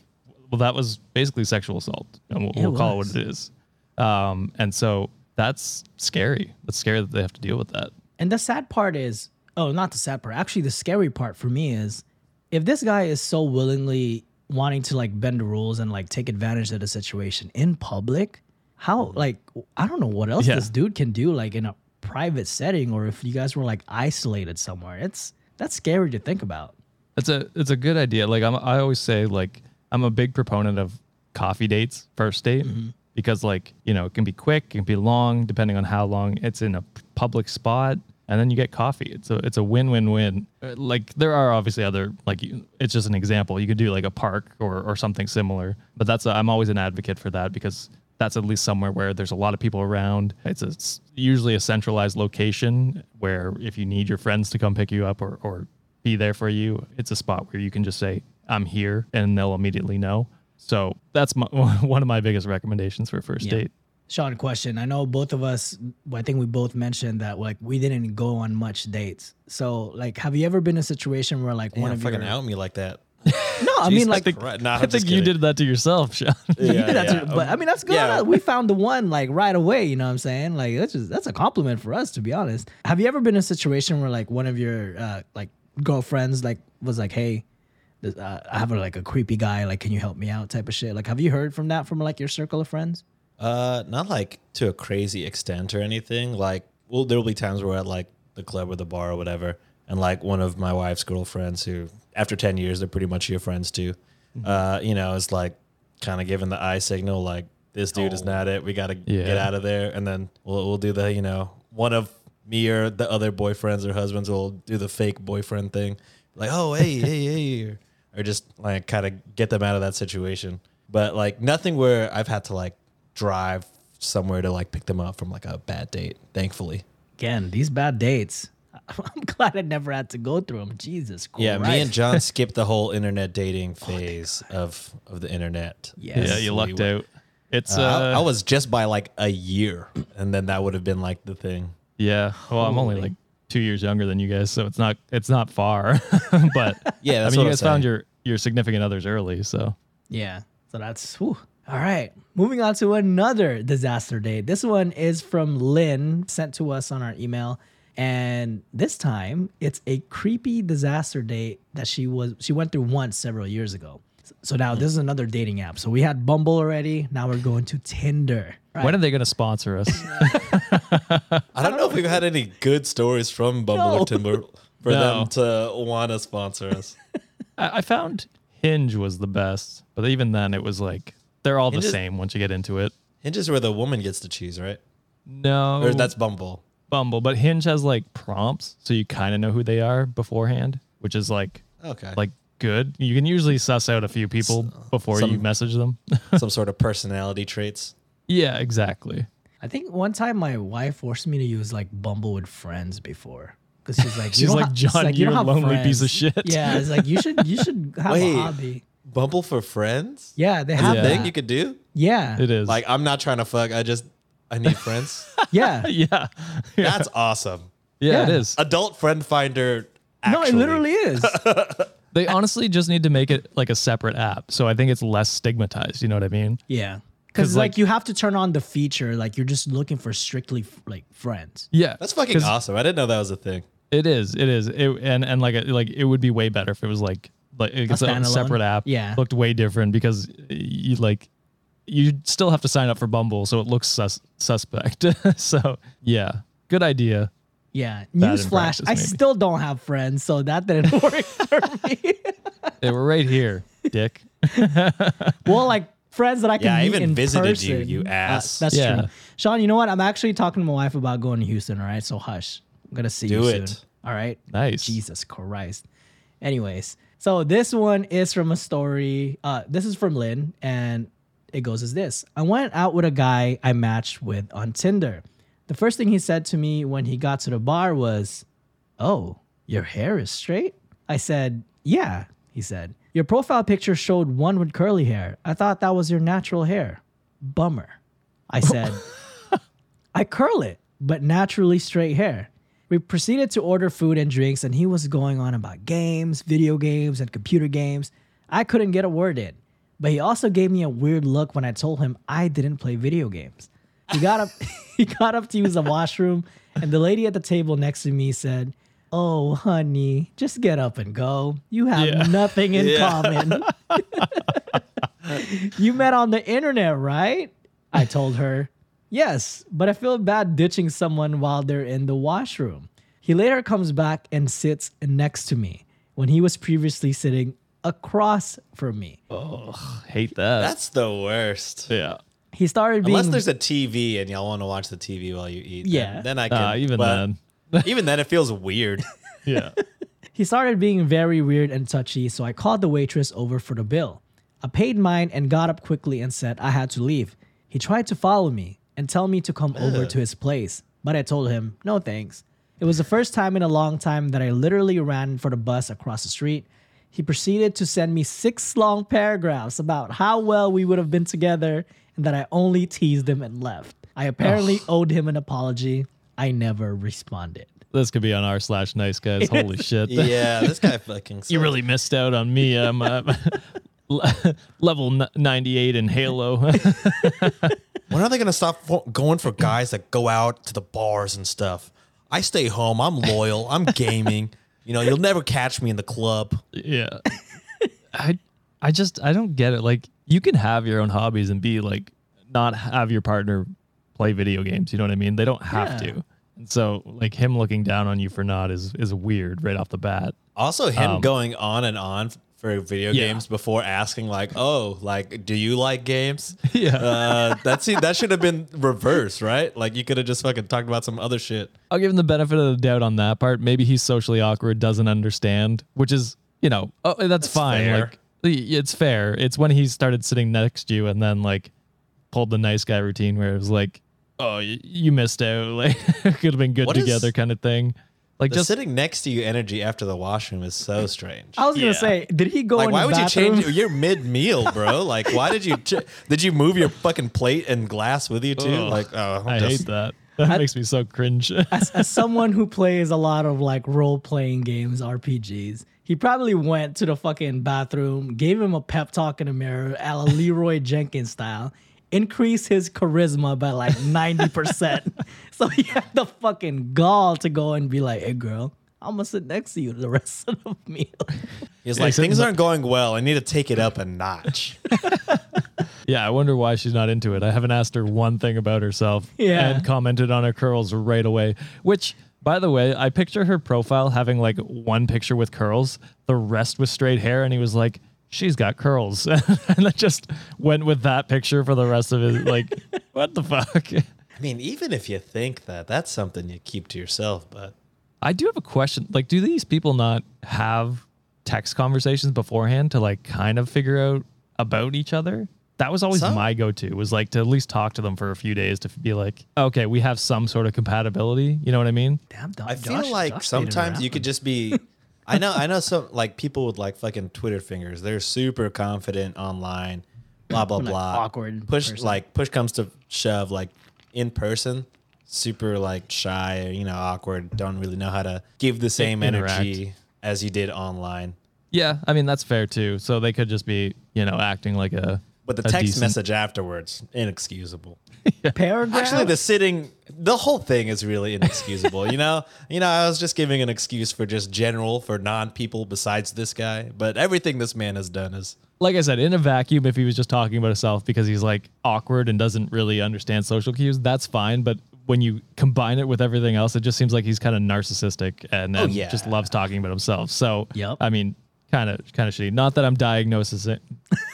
well, that was basically sexual assault, and we'll, we'll call it what it is, um and so that's scary. That's scary that they have to deal with that. And the sad part is, oh not the sad part actually the scary part for me is, if this guy is so willingly wanting to like bend the rules and like take advantage of the situation in public, how, like, I don't know what else yeah. this dude can do, like in a private setting, or if you guys were like isolated somewhere. It's that's scary to think about. It's a it's a good idea. Like, I'm, I always say, like, I'm a big proponent of coffee dates, first date, mm-hmm. because, like, you know, it can be quick, it can be long, depending on how long it's in a public spot. And then you get coffee. It's a it's a win-win-win. Like, there are obviously other, like, it's just an example. You could do like a park or or something similar. But that's a, I'm always an advocate for that, because that's at least somewhere where there's a lot of people around. It's, a, it's usually a centralized location where if you need your friends to come pick you up or, or be there for you, it's a spot where you can just say, I'm here, and they'll immediately know. So that's my, one of my biggest recommendations for first yeah. date. Sean, question. I know both of us, I think we both mentioned that like we didn't go on much dates. So like, have you ever been in a situation where like yeah, one of you fucking your... out me like that? No, I mean, like, I think, right, nah, I think you did that to yourself, Sean. Yeah, you did that yeah. to, but I mean, that's good. Yeah. We found the one like right away. You know what I'm saying? Like, that's just, that's a compliment for us, to be honest. Have you ever been in a situation where like one of your uh, like girlfriends like was like, hey, uh, I have a, like a creepy guy. Like, can you help me out? Type of shit. Like, have you heard from that from like your circle of friends? Uh, not like to a crazy extent or anything. Like, well, there'll be times where we're at like the club or the bar or whatever, and like one of my wife's girlfriends who, after ten years, they're pretty much your friends too. Mm-hmm. Uh, you know, it's like kind of giving the eye signal, like this dude oh. is not it. We got to yeah. get out of there. And then we'll, we'll do the, you know, one of me or the other boyfriends or husbands will do the fake boyfriend thing. Like, oh, hey, hey, hey. Or, or just like kind of get them out of that situation. But like nothing where I've had to like drive somewhere to like pick them up from like a bad date, thankfully. Again, these bad dates. I'm glad I never had to go through them. Jesus Christ. Yeah, me and John skipped the whole internet dating phase oh, of, of the internet. Yes. Yeah, you lucked we out. It's uh, uh, I, I was just by like a year, and then that would have been like the thing. Yeah. Well, I'm only like two years younger than you guys, so it's not it's not far. But yeah, that's I mean, you guys found your, your significant others early, so. Yeah. So that's... Whew. All right, moving on to another disaster date. This one is from Lynn, sent to us on our email. And this time, it's a creepy disaster date that she was she went through once several years ago. So now this is another dating app. So we had Bumble already. Now we're going to Tinder. Right. When are they going to sponsor us? I don't, I don't know if we've had any good stories from Bumble no. or Tinder for no. them to want to sponsor us. I, I found Hinge was the best. But even then, it was like, they're all Hinge the same is, once you get into it. Hinge is where the woman gets to choose, right? No. Or that's Bumble. Bumble, but Hinge has like prompts, so you kind of know who they are beforehand, which is like okay, like good. You can usually suss out a few people so, before some, you message them. Some sort of personality traits. Yeah, exactly. I think one time my wife forced me to use like Bumble with friends before, because she's like, she's you like, ha- John, like, you're you a lonely friends. Piece of shit. Yeah, it's like you should you should have Wait, a hobby. Bumble for friends? Yeah, they have yeah. a thing you could do. Yeah, it is. Like I'm not trying to fuck. I just. I need friends. yeah. yeah. Yeah. That's awesome. Yeah, yeah, it is. Adult friend finder. Actually. No, it literally is. They honestly just need to make it like a separate app. So I think it's less stigmatized. You know what I mean? Yeah. Because like, like you have to turn on the feature. Like you're just looking for strictly like friends. Yeah. That's fucking awesome. I didn't know that was a thing. It is. It is. It, and and like, like it would be way better if it was like, like it's a, a separate app. Yeah. Looked way different because you like. You still have to sign up for Bumble, so it looks sus- suspect. So, yeah, good idea. Yeah, newsflash, I maybe. still don't have friends, so that didn't work for me. They were right here, dick. Well, like friends that I can yeah, meet in Yeah, I even visited person. you, you ass. Uh, that's yeah. true. Sean, you know what? I'm actually talking to my wife about going to Houston, all right? So hush. I'm going to see Do you it. soon. All right? Nice. Jesus Christ. Anyways, so this one is from a story. Uh, this is from Lynn, and... It goes as this. I went out with a guy I matched with on Tinder. The first thing he said to me when he got to the bar was, "Oh, your hair is straight?" I said, "Yeah," he said. "Your profile picture showed one with curly hair. I thought that was your natural hair. Bummer." I said, "I curl it, but naturally straight hair." We proceeded to order food and drinks, and he was going on about games, video games, and computer games. I couldn't get a word in. But he also gave me a weird look when I told him I didn't play video games. He got up he got up to use the washroom, and the lady at the table next to me said, "Oh, honey, just get up and go. You have yeah. nothing in yeah. common. You met on the internet, right?" I told her, "Yes, but I feel bad ditching someone while they're in the washroom." He later comes back and sits next to me when he was previously sitting across from me. Oh, hate that. That's the worst. Yeah. He started being... Unless there's a T V and y'all want to watch the T V while you eat. Yeah. Then, then I can... Uh, even then. Even then, it feels weird. Yeah. He started being very weird and touchy, so I called the waitress over for the bill. I paid mine and got up quickly and said I had to leave. He tried to follow me and tell me to come Ugh. over to his place, but I told him, "No thanks." It was the first time in a long time that I literally ran for the bus across the street. He proceeded to send me six long paragraphs about how well we would have been together and that I only teased him and left. I apparently Ugh. owed him an apology. I never responded. This could be on r slash nice guys. Holy shit. Yeah, this guy fucking sucks. You really missed out on me. I'm uh, level ninety-eight in Halo. When are they going to stop going for guys that go out to the bars and stuff? I stay home. I'm loyal. I'm gaming. You know, you'll never catch me in the club. Yeah. I I just, I don't get it. Like, you can have your own hobbies and be like, not have your partner play video games. You know what I mean? They don't have yeah. to. And so, like, him looking down on you for not is, is weird right off the bat. Also, him um, going on and on for video yeah. games before asking, like, oh, like, do you like games? Yeah. Uh, that's, that should have been reversed, right? Like, you could have just fucking talked about some other shit. I'll give him the benefit of the doubt on that part. Maybe he's socially awkward, doesn't understand, which is, you know, oh, that's, that's fine. Fair. Like, it's fair. It's when he started sitting next to you and then, like, pulled the nice guy routine where it was like, oh, you missed out. Like, could have been good what together, is, kind of thing. Like, the just sitting next to you energy after the washroom is so strange. I was yeah. gonna say, did he go? Like, in why the would bathroom? You change? You're mid meal, bro. Like, why did you ch- did you move your fucking plate and glass with you too? Ugh, like, oh, I just, hate that. That I, makes me so cringe. as, as someone who plays a lot of like role playing games, R P Gs, he probably went to the fucking bathroom, gave him a pep talk in the mirror, a la Leroy Jenkins style. Increase his charisma by like ninety percent. So he had the fucking gall to go and be like, hey, girl, I'm going to sit next to you the rest of the meal. He's like, things aren't going well. I need to take it up a notch. Yeah, I wonder why she's not into it. I haven't asked her one thing about herself yeah. and commented on her curls right away, which... By the way, I picture her profile having like one picture with curls, the rest with straight hair, and he was like, she's got curls. And I just went with that picture for the rest of his, like, what the fuck? I mean, even if you think that, that's something you keep to yourself, but... I do have a question. Like, do these people not have text conversations beforehand to like kind of figure out about each other? That was always some? my go-to, was like to at least talk to them for a few days to be like, okay, we have some sort of compatibility. You know what I mean? Damn, I feel like Josh sometimes you could just be, I know, I know some like people with like fucking Twitter fingers. They're super confident online, blah, blah, blah. Like awkward. Push, person. like push comes to shove, like in person, super like shy, you know, awkward. Don't really know how to give the same Interact. energy as you did online. Yeah. I mean, that's fair too. So they could just be, you know, acting like a, But the a text decent. message afterwards, inexcusable. yeah. Paragraph. Actually, the sitting, the whole thing is really inexcusable. you know, you know, I was just giving an excuse for just general for non-people besides this guy, but everything this man has done is, like I said, in a vacuum. If he was just talking about himself because he's like awkward and doesn't really understand social cues, that's fine. But when you combine it with everything else, it just seems like he's kind of narcissistic and, and oh, yeah. just loves talking about himself. So, yep. I mean. Kind of, kind of shitty. Not that I'm diagnosing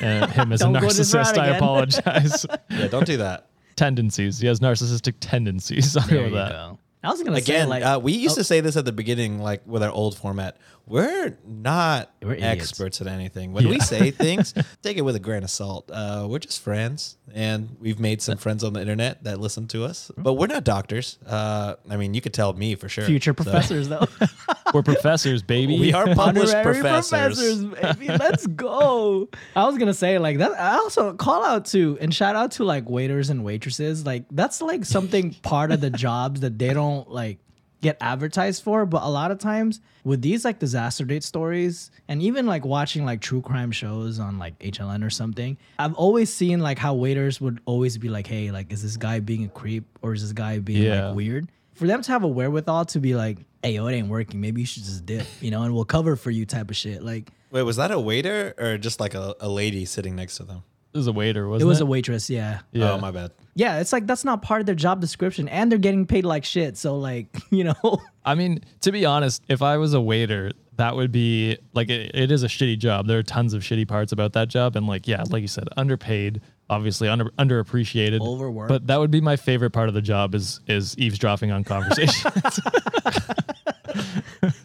uh, him as a narcissist. I apologize. Yeah, don't do that. Tendencies. He has narcissistic tendencies. I'll go with that. Go. I was gonna again. Say, like, uh, we used oh. to say this at the beginning, like with our old format. We're not we're experts at anything. When yeah. we say things, take it with a grain of salt. Uh, we're just friends, and we've made some friends on the internet that listen to us. But we're not doctors. Uh, I mean, you could tell me for sure. Future professors, so. though. We're professors, baby. We are published professors. professors, baby. Let's go. I was gonna say like that. I also call out to and shout out to like waiters and waitresses. Like that's like something part of the jobs that they don't. Don't like get advertised for, but a lot of times with these like disaster date stories and even like watching like true crime shows on like H L N or something, I've always seen like how waiters would always be like, hey, like is this guy being a creep or is this guy being yeah. like weird? For them to have a wherewithal to be like, hey, yo, it ain't working, maybe you should just dip, you know, and we'll cover for you type of shit. Like, wait, was that a waiter or just like a, a lady sitting next to them? It was a waiter, wasn't it? It was a waitress, yeah. yeah. Oh, my bad. Yeah, it's like that's not part of their job description, and they're getting paid like shit, so like, you know. I mean, to be honest, if I was a waiter, that would be, like, it, it is a shitty job. There are tons of shitty parts about that job, and like, yeah, like you said, underpaid, obviously under underappreciated. Overworked. But that would be my favorite part of the job is is eavesdropping on conversations.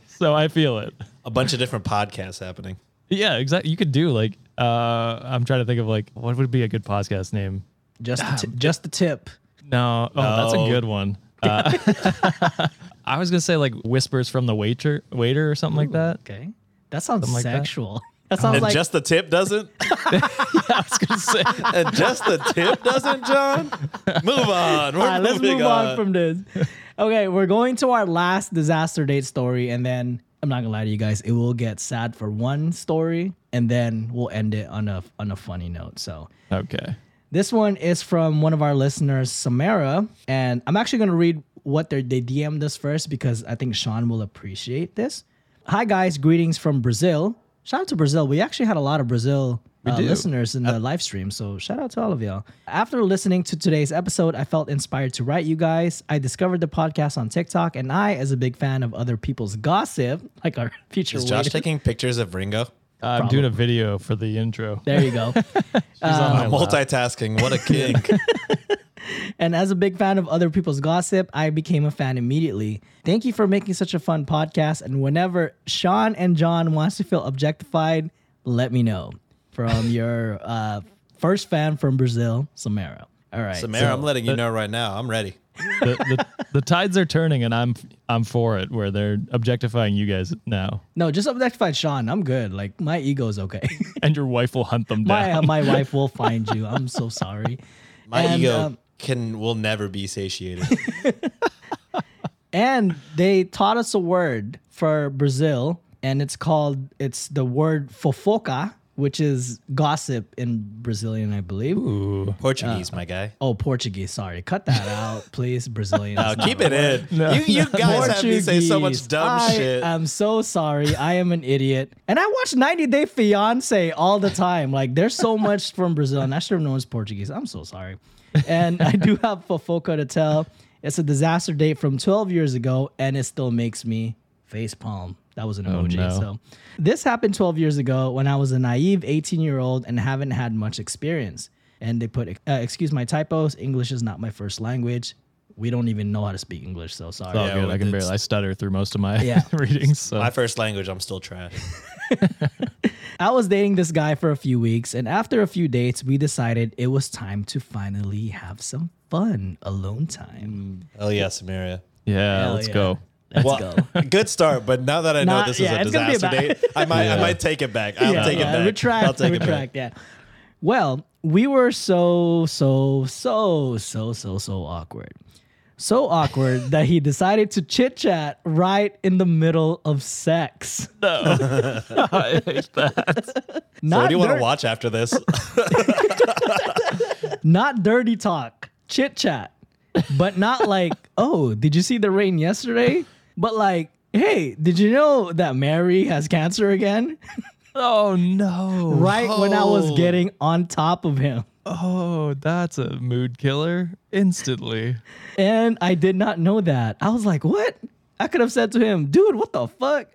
So I feel it. A bunch of different podcasts happening. Yeah, exactly. You could do like, uh, I'm trying to think of like, what would be a good podcast name? Just the t- just the tip. No. Oh, no. That's a good one. Uh, I was going to say like Whispers from the Waiter, waiter or something Ooh, like that. Okay. That sounds Something sexual. Like that. That sounds and like... just the tip doesn't? Yeah, I was going to say. And just the tip doesn't, John? Move on. We're All right, let's move on. on from this. Okay, we're going to our last disaster date story, and then I'm not going to lie to you guys. It will get sad for one story, and then we'll end it on a on a funny note. So okay. This one is from one of our listeners, Samara, and I'm actually going to read what they D M'd us first because I think Sean will appreciate this. Hi, guys. Greetings from Brazil. Shout out to Brazil. We actually had a lot of Brazil uh, listeners in the uh, live stream, so shout out to all of y'all. After listening to today's episode, I felt inspired to write you guys. I discovered the podcast on TikTok, and I, as a big fan of other people's gossip, like our future Is Josh waiting. taking pictures of Ringo? Uh, I'm doing a video for the intro. There you go. She's um, on multitasking. What a king. And as a big fan of other people's gossip, I became a fan immediately. Thank you for making such a fun podcast. And whenever Sean and John wants to feel objectified, let me know. From your uh, first fan from Brazil, Samara. All right, Samara, so, I'm letting you know right now. I'm ready. the, the, the tides are turning, and I'm I'm for it. Where they're objectifying you guys now. No, just objectify Sean. I'm good. Like my ego's okay. And your wife will hunt them down. My, uh, my wife will find you. I'm so sorry. My and, ego. Um, Can will never be satiated. And they taught us a word for Brazil, and it's called it's the word fofoca, which is gossip in Brazilian, I believe. Ooh. Portuguese, uh, my guy. Oh, Portuguese. Sorry, cut that out, please. Brazilian. No, keep it in. No. You, you guys have me say so much dumb I shit. I'm so sorry. I am an idiot, and I watch ninety Day Fiance all the time. Like, there's so much from Brazil, and I should have known it's Portuguese. I'm so sorry. And I do have fofoca to tell. It's a disaster date from twelve years ago, and it still makes me face palm. That was an emoji. Oh, no. So this happened twelve years ago when I was a naive eighteen-year-old and haven't had much experience. And they put, uh, excuse my typos, English is not my first language. We don't even know how to speak English, so sorry. Oh, yeah, good. I can barely I stutter through most of my yeah. readings. So. My first language, I'm still trying. I was dating this guy for a few weeks, and after a few dates, we decided it was time to finally have some fun, alone time. Oh yeah, Samaria. Yeah, Hell let's yeah. go. Let's well, go. Good start, but now that I Not, know this yeah, is a disaster date, I might, yeah. I might take it back. I'll yeah, take it back. Retract, I'll take retract, it back. Yeah. Well, we were so, so, so, so, so, so awkward. So awkward that he decided to chit chat right in the middle of sex. No, I hate that. Not so what do you dir- want to watch after this? Not dirty talk, chit chat, but not like, oh, did you see the rain yesterday? But like, hey, did you know that Mary has cancer again? Oh no! Right oh. when I was getting on top of him. Oh, that's a mood killer instantly. And I did not know that. I was like, what? I could have said to him, dude, what the fuck?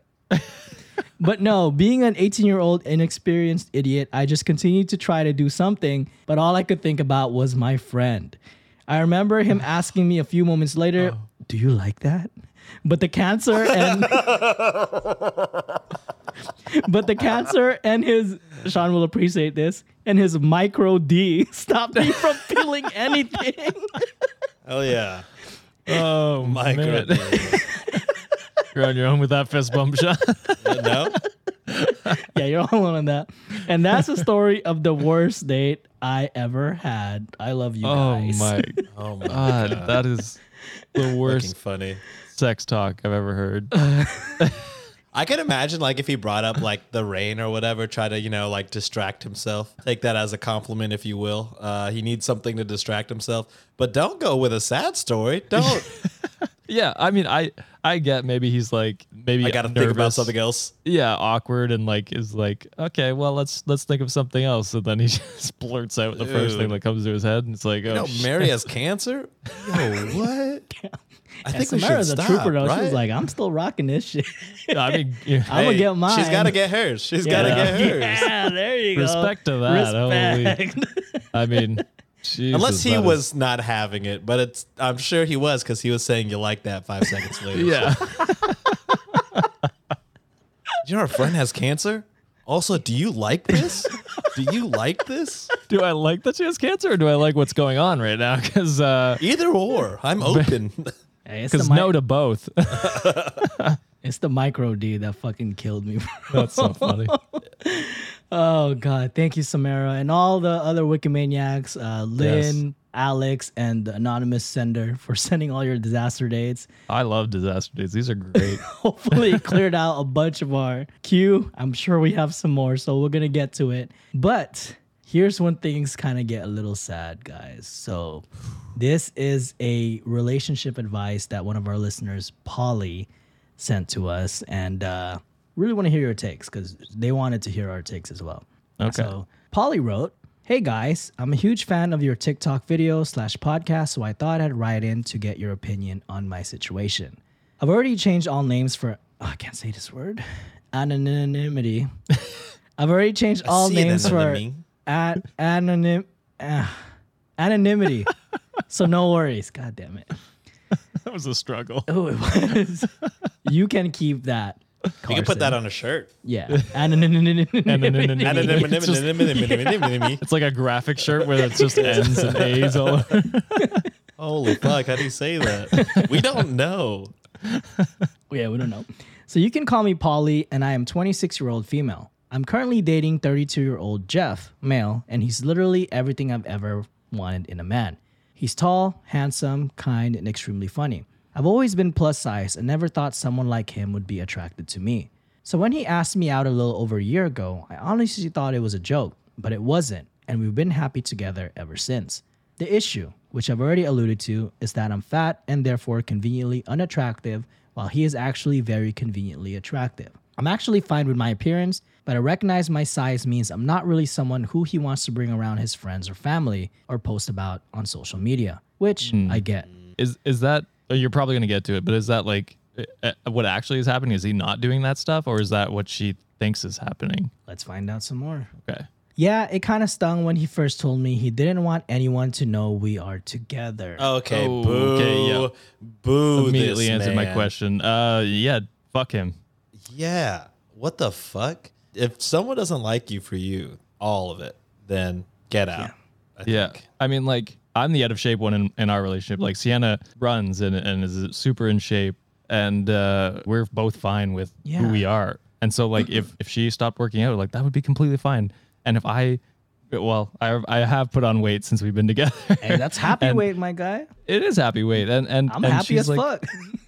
But no, being an eighteen-year-old inexperienced idiot, I just continued to try to do something, but all I could think about was my friend. I remember him asking me a few moments later, oh. do you like that? But the cancer and... But the cancer and his, Sean will appreciate this, and his micro D stopped me from feeling anything. Hell yeah. Oh, micro D. You're on your own with that fist bump, Sean. No? Yeah, you're all alone on that. And that's the story of the worst date I ever had. I love you oh guys. My, oh, my God. God. That is the worst funny. sex talk I've ever heard. I can imagine, like, if he brought up, like, the rain or whatever, try to, you know, like, distract himself. Take that as a compliment, if you will. Uh, he needs something to distract himself. But don't go with a sad story. Don't. Yeah, I mean, I I get maybe he's, like, maybe I got to think about something else. Yeah, awkward and, like, is like, okay, well, let's let's think of something else. And then he just blurts out the Dude. first thing that comes to his head. And it's like, oh, you know, Mary has cancer? Yo, what? Damn. I and think Samara's a stop, trooper, though. Right? She was like, I'm still rocking this shit. I mean, hey, I'm going to get mine. She's got to get hers. She's yeah. got to get hers. Yeah, there you go. Respect to that. Respect. I mean, Jesus, unless he was is... not having it, but it's I'm sure he was because he was saying you like that five seconds later. Yeah. You know, our friend has cancer. Also, do you like this? Do you like this? Do I like that she has cancer or do I like what's going on right now? Because uh, either or. I'm open. Because no to both. It's the micro D that fucking killed me, bro. That's so funny. Oh, God. Thank you, Samara. And all the other Wikimaniacs, uh, Lynn, yes. Alex, and the anonymous sender for sending all your disaster dates. I love disaster dates. These are great. Hopefully it cleared out a bunch of our queue. I'm sure we have some more, so we're going to get to it. But here's when things kind of get a little sad, guys. So this is a relationship advice that one of our listeners, Polly, sent to us. And uh, really want to hear your takes because they wanted to hear our takes as well. Okay. So Polly wrote, "Hey guys, I'm a huge fan of your TikTok video slash podcast, so I thought I'd write in to get your opinion on my situation. I've already changed all names for, oh, I can't say this word, anonymity. I've already changed all names for... At anonym, uh, anonymity, so no worries. God damn it. That was a struggle. Oh, it was. You can keep that, Carson. You can put that on a shirt. Yeah. Anonymity. Anonymity. Anonymity. It's, just, yeah. It's like a graphic shirt where it's just N's and A's all over. Holy fuck, how do you say that? We don't know. Yeah, we don't know. So you can call me Polly, and I am twenty-six-year-old female. I'm currently dating thirty-two-year-old Jeff, male, and he's literally everything I've ever wanted in a man. He's tall, handsome, kind, and extremely funny. I've always been plus size and never thought someone like him would be attracted to me. So when he asked me out a little over a year ago, I honestly thought it was a joke, but it wasn't, and we've been happy together ever since. The issue, which I've already alluded to, is that I'm fat and therefore conveniently unattractive, while he is actually very conveniently attractive. I'm actually fine with my appearance, but I recognize my size means I'm not really someone who he wants to bring around his friends or family or post about on social media, which mm. I get. Is is that, you're probably going to get to it, but is that like what actually is happening? Is he not doing that stuff, or is that what she thinks is happening? Let's find out some more. Okay. Yeah, it kind of stung when he first told me he didn't want anyone to know we are together. Okay, oh, boo. Okay, yeah. Boo Immediately this answered man. my question. Uh, yeah, fuck him. Yeah, what the fuck? If someone doesn't like you for you, all of it, then get out. Yeah, I, yeah. I mean, like, I'm the out of shape one in, in our relationship. Like, Sienna runs and, and is super in shape, and uh, we're both fine with yeah. who we are. And so, like, if, if she stopped working out, like, that would be completely fine. And if I, well, I I have put on weight since we've been together. Hey, that's happy and weight, my guy. It is happy weight. And, and I'm and happy as like, fuck.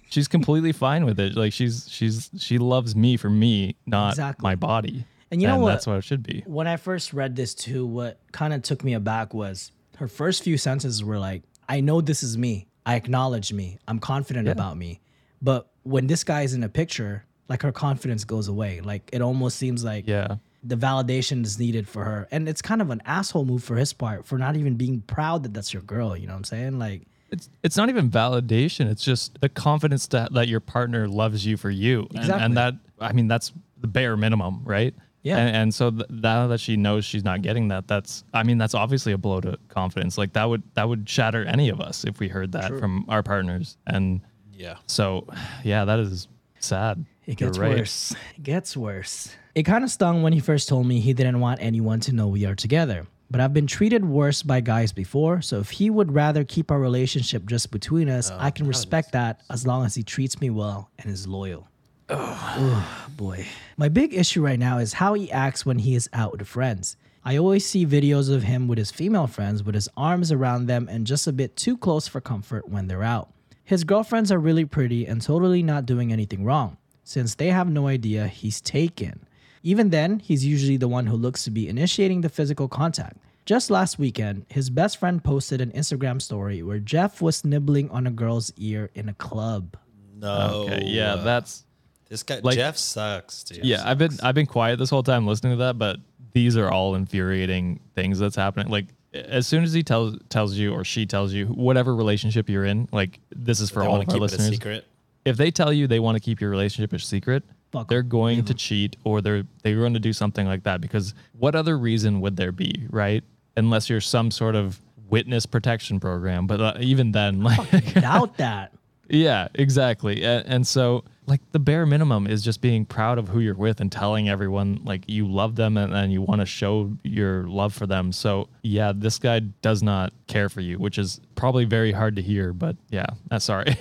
She's completely fine with it. Like she's she's she loves me for me, not exactly. my body. And you know and what? That's what it should be. When I first read this too, what kind of took me aback was her first few sentences were like, "I know this is me. I acknowledge me. I'm confident yeah. about me." But when this guy is in a picture, like her confidence goes away. Like it almost seems like yeah. the validation is needed for her, and it's kind of an asshole move for his part for not even being proud that that's your girl. You know what I'm saying? Like. It's it's not even validation. It's just the confidence that, that your partner loves you for you. Exactly. And, and that, I mean, that's the bare minimum, right? Yeah. And, and so th- now that she knows she's not getting that, that's, I mean, that's obviously a blow to confidence. Like that would, that would shatter any of us if we heard that True. from our partners. And yeah, so yeah, that is sad. It gets right. worse. It gets worse. It kind of stung when he first told me he didn't want anyone to know we are together. But I've been treated worse by guys before, so if he would rather keep our relationship just between us, oh, I can respect that as long as he treats me well and is loyal. Oh. oh, boy. My big issue right now is how he acts when he is out with friends. I always see videos of him with his female friends with his arms around them and just a bit too close for comfort when they're out. His girlfriends are really pretty and totally not doing anything wrong, since they have no idea he's taken. Even then, he's usually the one who looks to be initiating the physical contact. Just last weekend, his best friend posted an Instagram story where Jeff was nibbling on a girl's ear in a club. No. Okay, yeah, that's... This guy, like, Jeff sucks, dude. Yeah, sucks. I've been I've been quiet this whole time listening to that, but these are all infuriating things that's happening. Like, as soon as he tells tells you or she tells you, whatever relationship you're in, like, this is for all of our listeners. They want to keep it a secret. If they tell you they want to keep your relationship a secret... Fuck. They're going mm-hmm. to cheat or they're they're going to do something like that, because what other reason would there be, right? Unless you're some sort of witness protection program. But uh, even then, like, I fucking doubt that. Yeah, exactly. And, and so, like, the bare minimum is just being proud of who you're with and telling everyone, like, you love them and, and you want to show your love for them. So, yeah, this guy does not care for you, which is probably very hard to hear. But, yeah, uh, sorry.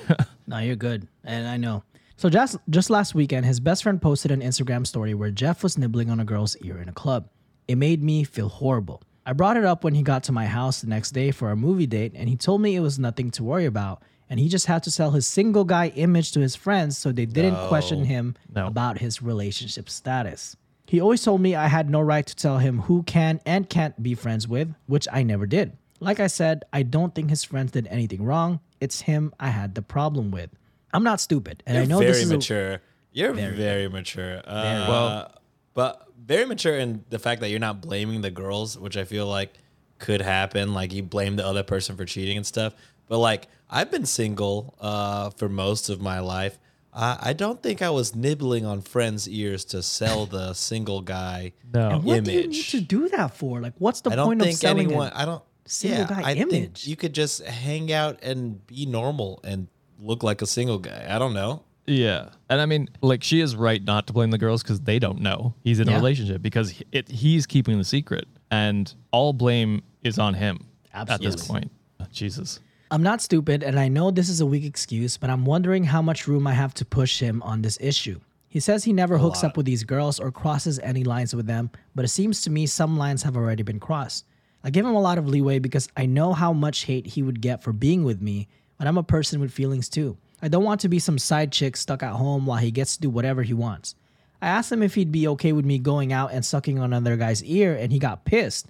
No, you're good. And I know. So just, just last weekend, his best friend posted an Instagram story where Jeff was nibbling on a girl's ear in a club. It made me feel horrible. I brought it up when he got to my house the next day for a movie date, and he told me it was nothing to worry about, and he just had to sell his single guy image to his friends so they didn't no, question him no. about his relationship status. He always told me I had no right to tell him who can and can't be friends with, which I never did. Like I said, I don't think his friends did anything wrong. It's him I had the problem with. I'm not stupid, and You're I know very this is mature. A, You're very, very mature. Uh, very. Well, but very mature in the fact that you're not blaming the girls, which I feel like could happen. Like you blame the other person for cheating and stuff. But like I've been single uh, for most of my life. I, I don't think I was nibbling on friends' ears to sell the single guy no. and what image. What do you need to do that for? Like, what's the I point of selling anyone, I don't single yeah, guy I image? You could just hang out and be normal and look like a single guy. I don't know. Yeah. And I mean, like, she is right not to blame the girls because they don't know he's in yeah. a relationship because it, he's keeping the secret. And all blame is on him Absolutely. at this point. Oh, Jesus. I'm not stupid, and I know this is a weak excuse, but I'm wondering how much room I have to push him on this issue. He says he never a hooks lot. up with these girls or crosses any lines with them, but it seems to me some lines have already been crossed. I give him a lot of leeway because I know how much hate he would get for being with me, but I'm a person with feelings too. I don't want to be some side chick stuck at home while he gets to do whatever he wants. I asked him if he'd be okay with me going out and sucking on another guy's ear, and he got pissed.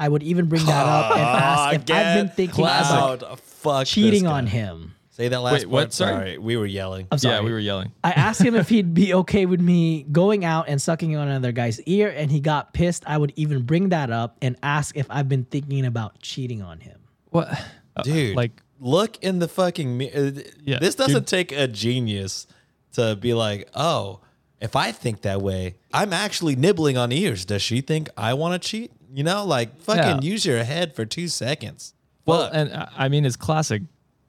I would even bring that up and ask if Get I've been thinking about Fuck cheating on him. Say that last Wait, part. What? Sorry. sorry, we were yelling. I'm sorry. Yeah, we were yelling. I asked him if he'd be okay with me going out and sucking on another guy's ear, and he got pissed. I would even bring that up and ask if I've been thinking about cheating on him. What? Dude. Uh, like... Look in the fucking mirror. Yeah, this doesn't dude. take a genius to be like, oh, if I think that way, I'm actually nibbling on ears. Does she think I want to cheat? You know, like fucking yeah. use your head for two seconds. Well, Fuck. and I mean, it's classic.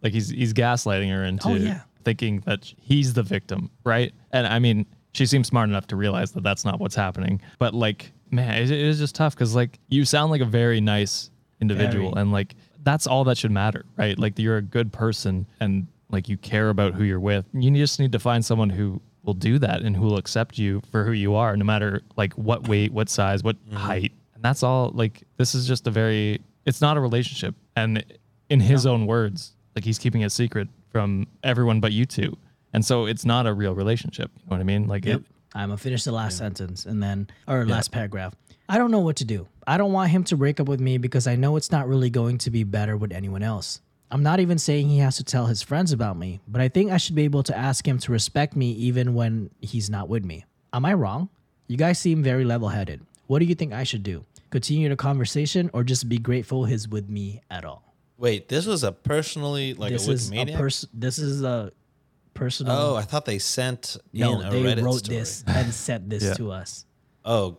Like he's he's gaslighting her into oh, yeah. thinking that he's the victim, right? And I mean, she seems smart enough to realize that that's not what's happening. But like, man, it, it is just tough because like you sound like a very nice individual very. and like. That's all that should matter, right? Like you're a good person and like you care about who you're with. You just need to find someone who will do that and who will accept you for who you are, no matter like what weight, what size, what mm-hmm. height. And that's all like, this is just a very, it's not a relationship. And in his yeah. own words, like he's keeping it secret from everyone but you two. And so it's not a real relationship. You know what I mean? Like yep. it, I'm gonna finish the last yeah. sentence and then, or yeah. last paragraph. I don't know what to do. I don't want him to break up with me because I know it's not really going to be better with anyone else. I'm not even saying he has to tell his friends about me, but I think I should be able to ask him to respect me even when he's not with me. Am I wrong? You guys seem very level-headed. What do you think I should do? Continue the conversation or just be grateful he's with me at all? Wait, this was a personally, like this a Wikimaniac? Pers- this is a personal... Oh, I thought they sent no, in a Reddit story. No, they wrote this and sent this yeah. to us. Oh,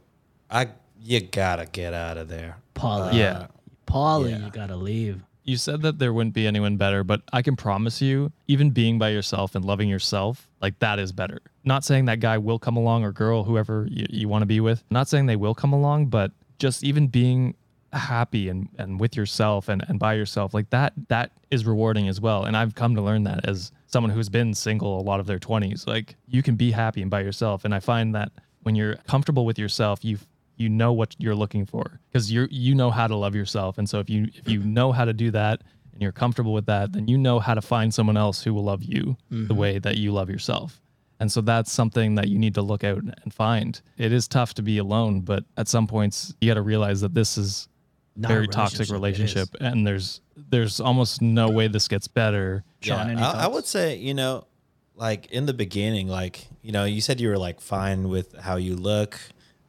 I... You gotta get out of there. Paulie. Uh, yeah. Paulie, yeah. you gotta leave. You said that there wouldn't be anyone better, but I can promise you, even being by yourself and loving yourself, like that is better. Not saying that guy will come along or girl, whoever you, you want to be with. Not saying they will come along, but just even being happy and, and with yourself and, and by yourself, like that, that is rewarding as well. And I've come to learn that as someone who's been single a lot of their twenties, like you can be happy and by yourself. And I find that when you're comfortable with yourself, you've you know what you're looking for because you you know how to love yourself. And so if you if you know how to do that and you're comfortable with that, then you know how to find someone else who will love you mm-hmm. the way that you love yourself. And so that's something that you need to look out and find. It is tough to be alone, but at some points you got to realize that this is Not very a relationship, toxic relationship. And there's there's almost no way this gets better. Sean, yeah, I, I would say, you know, like in the beginning, like, you know, you said you were like fine with how you look.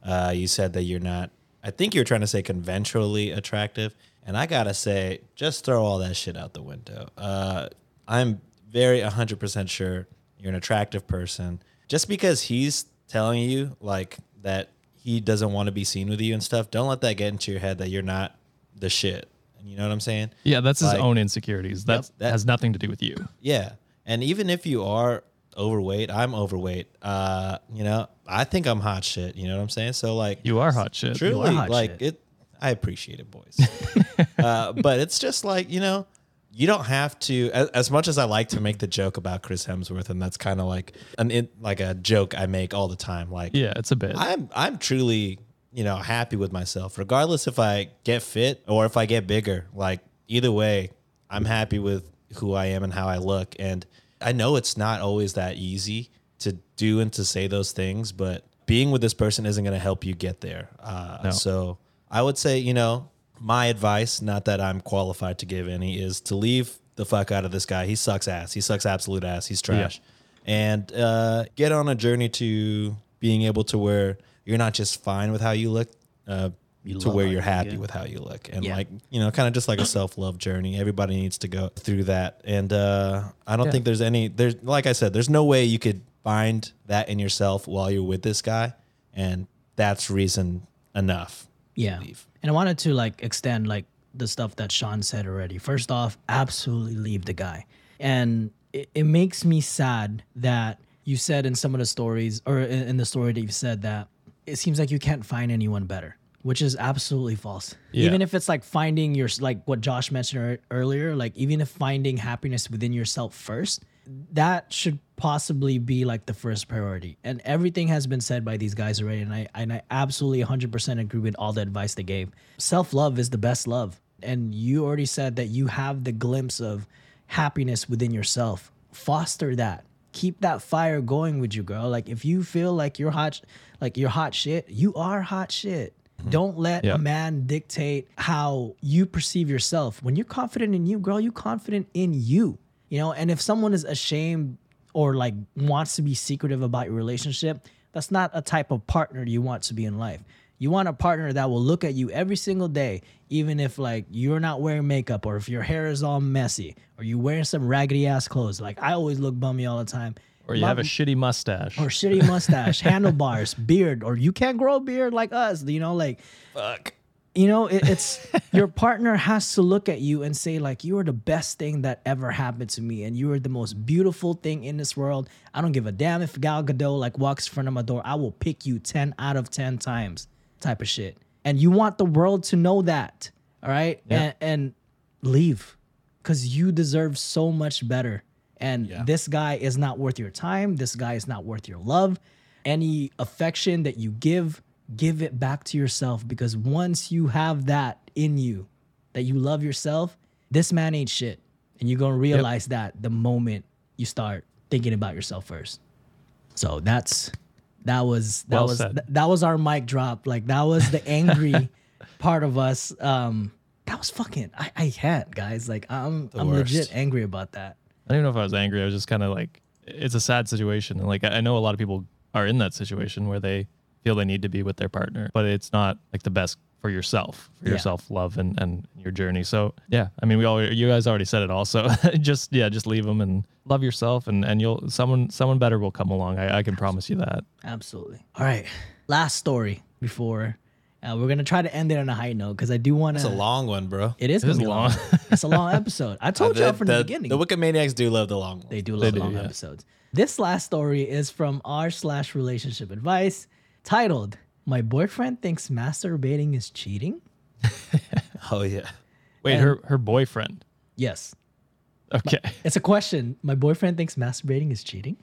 Uh, you said that you're not, I think you're trying to say conventionally attractive. And I got to say, just throw all that shit out the window. Uh, I'm very one hundred percent sure you're an attractive person. Just because he's telling you like that he doesn't want to be seen with you and stuff, don't let that get into your head that you're not the shit. And you know what I'm saying? Yeah, that's like, his own insecurities. That's, that has nothing to do with you. Yeah. And even if you are overweight, I'm overweight. Uh, you know, I think I'm hot shit. You know what I'm saying? So like, you are hot shit. Truly, hot like shit. it. I appreciate it, boys. uh, but it's just like you know, you don't have to, as, as much as I like to make the joke about Chris Hemsworth, and that's kind of like an in, like a joke I make all the time. Like, yeah, it's a bit. I'm I'm truly, you know, happy with myself, regardless if I get fit or if I get bigger. Like, either way, I'm happy with who I am and how I look. And I know it's not always that easy to do and to say those things, but being with this person isn't going to help you get there. Uh, no. So I would say, you know, my advice, not that I'm qualified to give any, is to leave the fuck out of this guy. He sucks ass. He sucks absolute ass. He's trash. Yeah. And uh, get on a journey to being able to where you're not just fine with how you look, uh, you to where you're happy good. with how you look. And yeah. like, you know, kind of just like a self-love journey. Everybody needs to go through that. And uh, I don't yeah. think there's any, there's like I said, there's no way you could find that in yourself while you're with this guy. And that's reason enough. Yeah. And I wanted to like extend like the stuff that Sean said already. First off, absolutely leave the guy. And it, it makes me sad that you said in some of the stories or in, in the story that you've said that it seems like you can't find anyone better, which is absolutely false. Yeah. Even if it's like finding your, like what Josh mentioned earlier, like even if finding happiness within yourself first, that should possibly be like the first priority. And everything has been said by these guys already. And I and I absolutely one hundred percent agree with all the advice they gave. Self-love is the best love. And you already said that you have the glimpse of happiness within yourself. Foster that. Keep that fire going with you, girl. Like if you feel like you're hot, like you're hot shit, you are hot shit. Mm-hmm. Don't let yeah. a man dictate how you perceive yourself. When you're confident in you, girl, you're confident in you. You know, and if someone is ashamed or like wants to be secretive about your relationship, that's not a type of partner you want to be in life. You want a partner that will look at you every single day, even if like you're not wearing makeup or if your hair is all messy or you're wearing some raggedy ass clothes. Like I always look bummy all the time. Or you Mom, have a shitty mustache. Or shitty mustache, handlebars, beard, or you can't grow a beard like us. You know, like, fuck. You know, it, it's your partner has to look at you and say, like, you are the best thing that ever happened to me. And you are the most beautiful thing in this world. I don't give a damn if Gal Gadot, like, walks in front of my door. I will pick you ten out of ten times type of shit. And you want the world to know that. All right. Yeah. And, and leave because you deserve so much better. And yeah. this guy is not worth your time. This guy is not worth your love. Any affection that you give, give it back to yourself, because once you have that in you, that you love yourself, this man ain't shit. And you're going to realize yep. that the moment you start thinking about yourself first. So that's, that was, that well was, th- that was our mic drop. Like that was the angry part of us. Um, that was fucking, I, I can't guys. Like I'm, the I'm worst. legit angry about that. I don't even know if I was angry. I was just kind of like, it's a sad situation. And like, I know a lot of people are in that situation where they feel they need to be with their partner, but it's not like the best for yourself, for yeah. your self-love and, and your journey. So yeah, I mean, we all, you guys already said it all. So just, yeah, just leave them and love yourself and, and you'll, someone, someone better will come along. I, I can Absolutely. promise you that. Absolutely. All right. Last story before uh, we're going to try to end it on a high note. Cause I do want to, it's a long one, bro. It is, it is long. long. It's a long episode. I told uh, y'all from the, the beginning, the Wikimaniacs do love the long ones. They do love they the do, long yeah. episodes. This last story is from r slash relationship advice. Titled, My Boyfriend Thinks Masturbating is Cheating? Oh, yeah. Wait, and her her boyfriend? Yes. Okay. My, it's a question. My boyfriend thinks masturbating is cheating?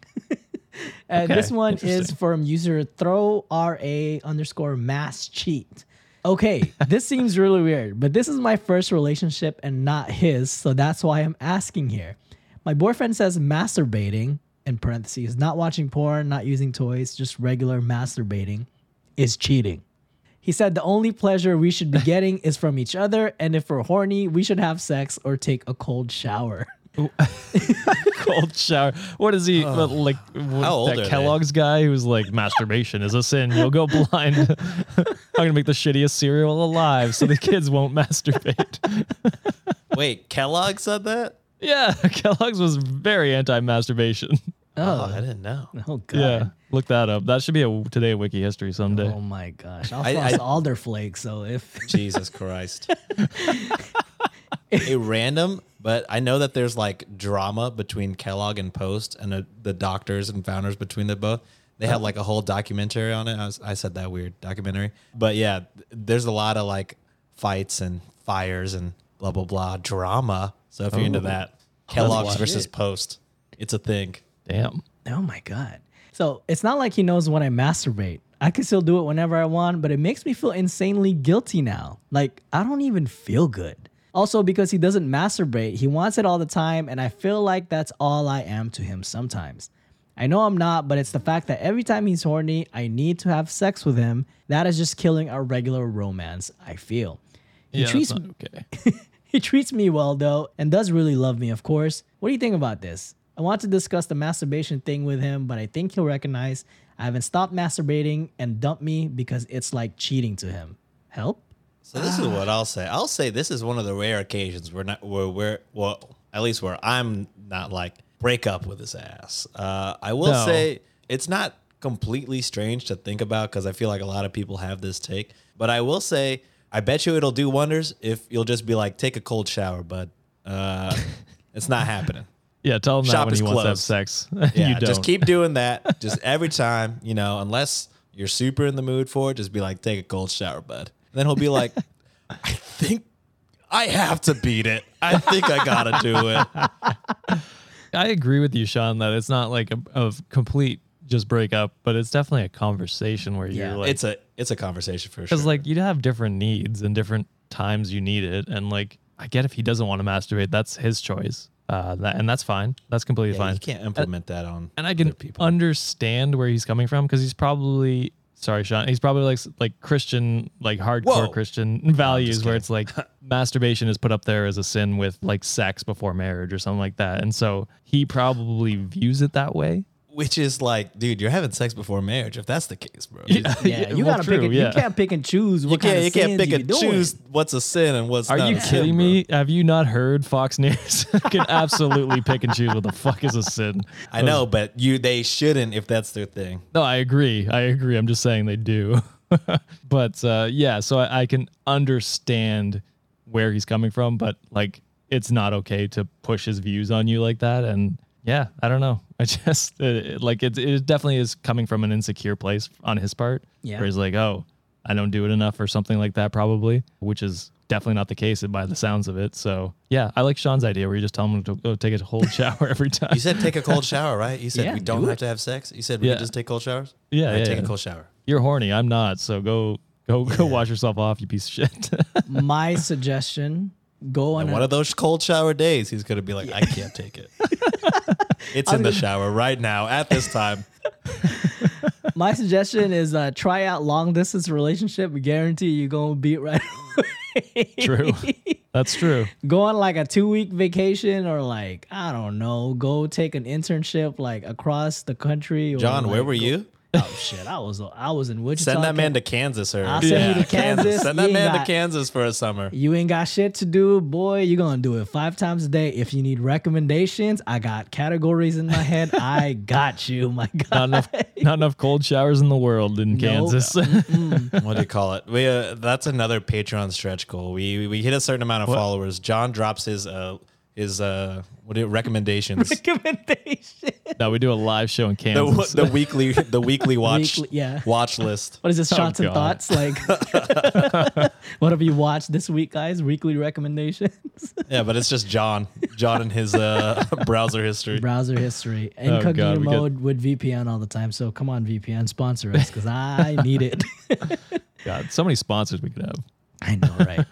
And okay. This one is from user throw ra underscore mass cheat. Okay, this seems really weird, but this is my first relationship and not his, so that's why I'm asking here. My boyfriend says masturbating, in parentheses, not watching porn, not using toys, just regular masturbating, is cheating. He said the only pleasure we should be getting is from each other, and if we're horny, we should have sex or take a cold shower. Cold shower. What is he, oh. like that Kellogg's they? guy who's like, masturbation is a sin, you'll go blind. I'm going to make the shittiest cereal alive so the kids won't masturbate. Wait, Kellogg said that? Yeah, Kellogg's was very anti-masturbation. Oh, I didn't know. Oh, God. Yeah, look that up. That should be a Today Wiki History someday. Oh, my gosh. I'll floss Alder Flake, so if... Jesus Christ. A random, but I know that there's, like, drama between Kellogg and Post and a, the doctors and founders between the both. They had, like, a whole documentary on it. I, was, I said that weird documentary. But, yeah, there's a lot of, like, fights and fires and blah, blah, blah, drama. So if oh. you're into that, Kellogg's versus it. Post, it's a thing. Damn. Oh, my God. So it's not like he knows when I masturbate. I can still do it whenever I want, but it makes me feel insanely guilty now. Like, I don't even feel good. Also, because he doesn't masturbate, he wants it all the time, and I feel like that's all I am to him sometimes. I know I'm not, but it's the fact that every time he's horny, I need to have sex with him. That is just killing our regular romance, I feel. He yeah, treats that's not okay. He treats me well, though, and does really love me, of course. What do you think about this? I want to discuss the masturbation thing with him, but I think he'll recognize I haven't stopped masturbating and dump me because it's like cheating to him. Help? So this ah. is what I'll say. I'll say this is one of the rare occasions where not where we're well, at least where I'm not like break up with his ass. Uh, I will no. say it's not completely strange to think about because I feel like a lot of people have this take. But I will say I bet you it'll do wonders if you'll just be like, take a cold shower, bud. Uh, it's not happening. Yeah, tell him that when he wants to have sex. Yeah, you don't. Just keep doing that. Just every time, you know, unless you're super in the mood for it, just be like, take a cold shower, bud. And then he'll be like, I think I have to beat it. I think I got to do it. I agree with you, Sean, that it's not like a, a complete just breakup, but it's definitely a conversation where yeah, you're like... It's a, it's a conversation for sure. Because like you'd have different needs and different times you need it. And like, I get if he doesn't want to masturbate, that's his choice. Uh, that, and that's fine. That's completely yeah, fine. You can't implement uh, that on and I can other people. Understand where he's coming from because he's probably sorry, Sean. He's probably like like Christian, like hardcore Whoa. Christian values, where it's like masturbation is put up there as a sin with like sex before marriage or something like that. And so he probably views it that way. Which is like, dude, you're having sex before marriage. If that's the case, bro. Yeah, yeah you well, gotta true, pick. A, yeah. You can't pick and choose. What you can't. Kind of you can't pick you and doing. Choose what's a sin and what's. Are not you a kidding sin, me? Have you not heard Fox News? Can absolutely pick and choose what the fuck is a sin. I know, but you they shouldn't if that's their thing. No, I agree. I agree. I'm just saying they do. But uh, yeah, so I, I can understand where he's coming from, but like, it's not okay to push his views on you like that, and. Yeah, I don't know. I just it, like it. It definitely is coming from an insecure place on his part. Yeah, where he's like, "Oh, I don't do it enough," or something like that, probably, which is definitely not the case by the sounds of it. So, yeah, I like Sean's idea where you just tell him to go take a cold shower every time. You said take a cold shower, right? You said yeah, we don't do have it. To have sex. You said we yeah. can just take cold showers. Yeah, right, yeah take yeah. a cold shower. You're horny. I'm not. So go, go, yeah. go. Wash yourself off, you piece of shit. My suggestion. Go on and one a, of those cold shower days. He's going to be like, yeah. I can't take it. It's I'm in the gonna, shower right now at this time. My suggestion is uh, try out long distance relationship. We guarantee you're going to beat right away. True. That's true. Go on like a two week vacation or like, I don't know, go take an internship like across the country. Or John, like, where were go, you? Oh shit! I was I was in Wichita. Send that man to Kansas, or I'll send yeah. you to Kansas. Kansas. Send that man got, to Kansas for a summer. You ain't got shit to do, boy. You're gonna do it five times a day. If you need recommendations, I got categories in my head. I got you, my God. Not enough, not enough cold showers in the world in nope. Kansas. What do you call it? We uh, that's another Patreon stretch goal. We we hit a certain amount of what? followers. John drops his uh. Is uh, what are recommendations? Recommendations. No, we do a live show in Kansas. The, the weekly, the weekly watch, weekly, yeah. watch list. What is this? Shots oh, and thoughts, like what have you watched this week, guys? Weekly recommendations. Yeah, but it's just John, John and his uh, browser history. Browser history. Incognito oh, God, mode could... with V P N all the time. So come on, V P N, sponsor us because I need it. God, so many sponsors we could have. I know, right?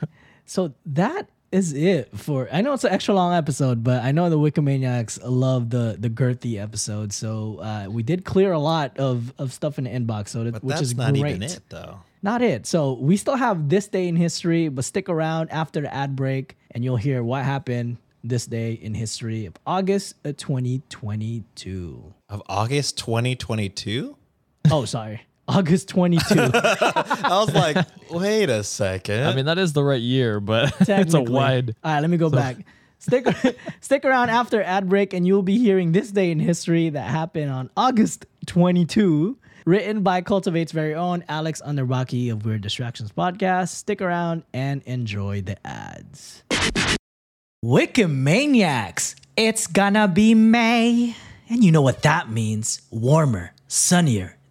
So that. Is it for I know it's an extra long episode, but I know the Wikimaniacs love the the girthy episode, so uh we did clear a lot of of stuff in the inbox, so that, but which that's is not great. Even it though not it so we still have this day in history, but stick around after the ad break and you'll hear what happened this day in history of August of twenty twenty-two of August twenty twenty-two oh sorry August twenty-two I was like, wait a second. I mean, that is the right year, but it's a wide. All right, let me go so. back. Stick, stick around after ad break, and you'll be hearing this day in history that happened on August twenty-second, written by Cultivate's very own Alex Underbaki of Weird Distractions Podcast. Stick around and enjoy the ads. Wikimaniacs, it's gonna be May. And you know what that means. Warmer, sunnier.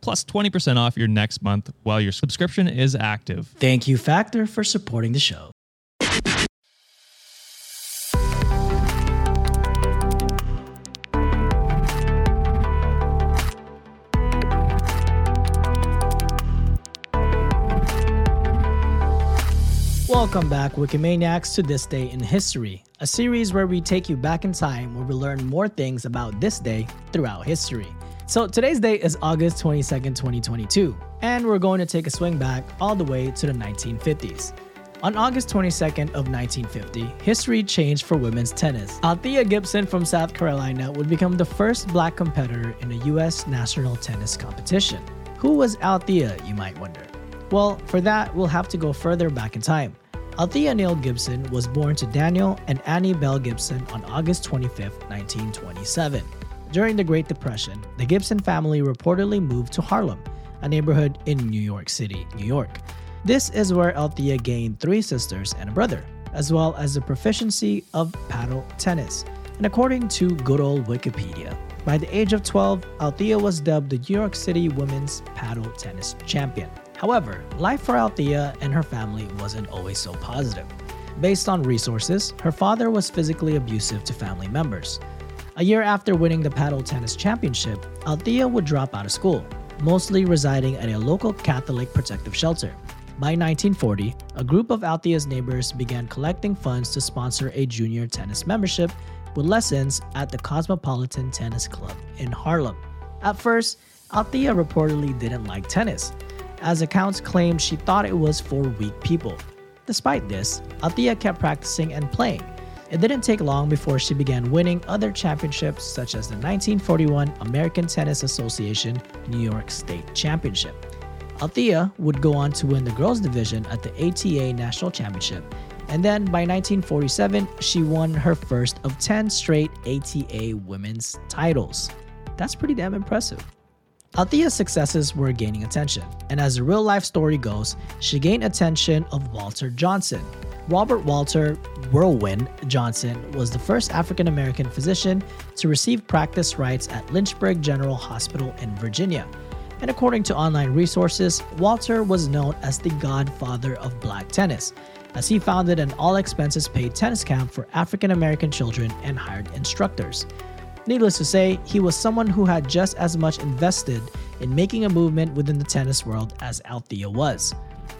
plus twenty percent off your next month while your subscription is active. Thank you, Factor, for supporting the show. Welcome back, Wikimaniacs, to This Day in History, a series where we take you back in time where we learn more things about this day throughout history. So today's day is August twenty-second, twenty twenty-two, and we're going to take a swing back all the way to the nineteen fifties. On August twenty-second of nineteen fifty, history changed for women's tennis. Althea Gibson from South Carolina would become the first black competitor in the U S national tennis competition. Who was Althea, you might wonder? Well, for that, we'll have to go further back in time. Althea Neal Gibson was born to Daniel and Annie Bell Gibson on August twenty-fifth, nineteen twenty-seven. During the Great Depression, the Gibson family reportedly moved to Harlem, a neighborhood in New York City, New York. This is where Althea gained three sisters and a brother, as well as the proficiency of paddle tennis. And according to good old Wikipedia, by the age of twelve, Althea was dubbed the New York City Women's Paddle Tennis Champion. However, life for Althea and her family wasn't always so positive. Based on resources, her father was physically abusive to family members. A year after winning the paddle tennis championship, Althea would drop out of school, mostly residing at a local Catholic protective shelter. By nineteen forty, a group of Althea's neighbors began collecting funds to sponsor a junior tennis membership with lessons at the Cosmopolitan Tennis Club in Harlem. At first, Althea reportedly didn't like tennis, as accounts claimed she thought it was for weak people. Despite this, Althea kept practicing and playing. It didn't take long before she began winning other championships, such as the nineteen forty-one American Tennis Association New York State Championship. Althea would go on to win the girls' division at the A I T A National Championship, and then by nineteen forty-seven, she won her first of ten straight A I T A women's titles. That's pretty damn impressive. Althea's successes were gaining attention, and as the real-life story goes, she gained attention of Walter Johnson. Robert Walter Whirlwind Johnson was the first African-American physician to receive practice rights at Lynchburg General Hospital in Virginia. And according to online resources, Walter was known as the godfather of black tennis, as he founded an all-expenses-paid tennis camp for African-American children and hired instructors. Needless to say, he was someone who had just as much invested in making a movement within the tennis world as Althea was.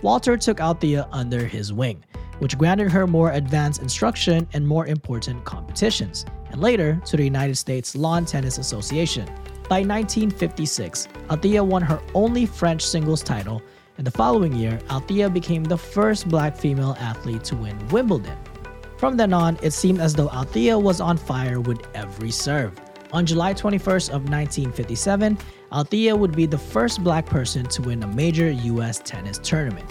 Walter took Althea under his wing, which granted her more advanced instruction and more important competitions, and later to the United States Lawn Tennis Association. By nineteen fifty-six, Althea won her only French singles title, and the following year, Althea became the first black female athlete to win Wimbledon. From then on, it seemed as though Althea was on fire with every serve. On July twenty-first of nineteen fifty-seven, Althea would be the first black person to win a major U S tennis tournament.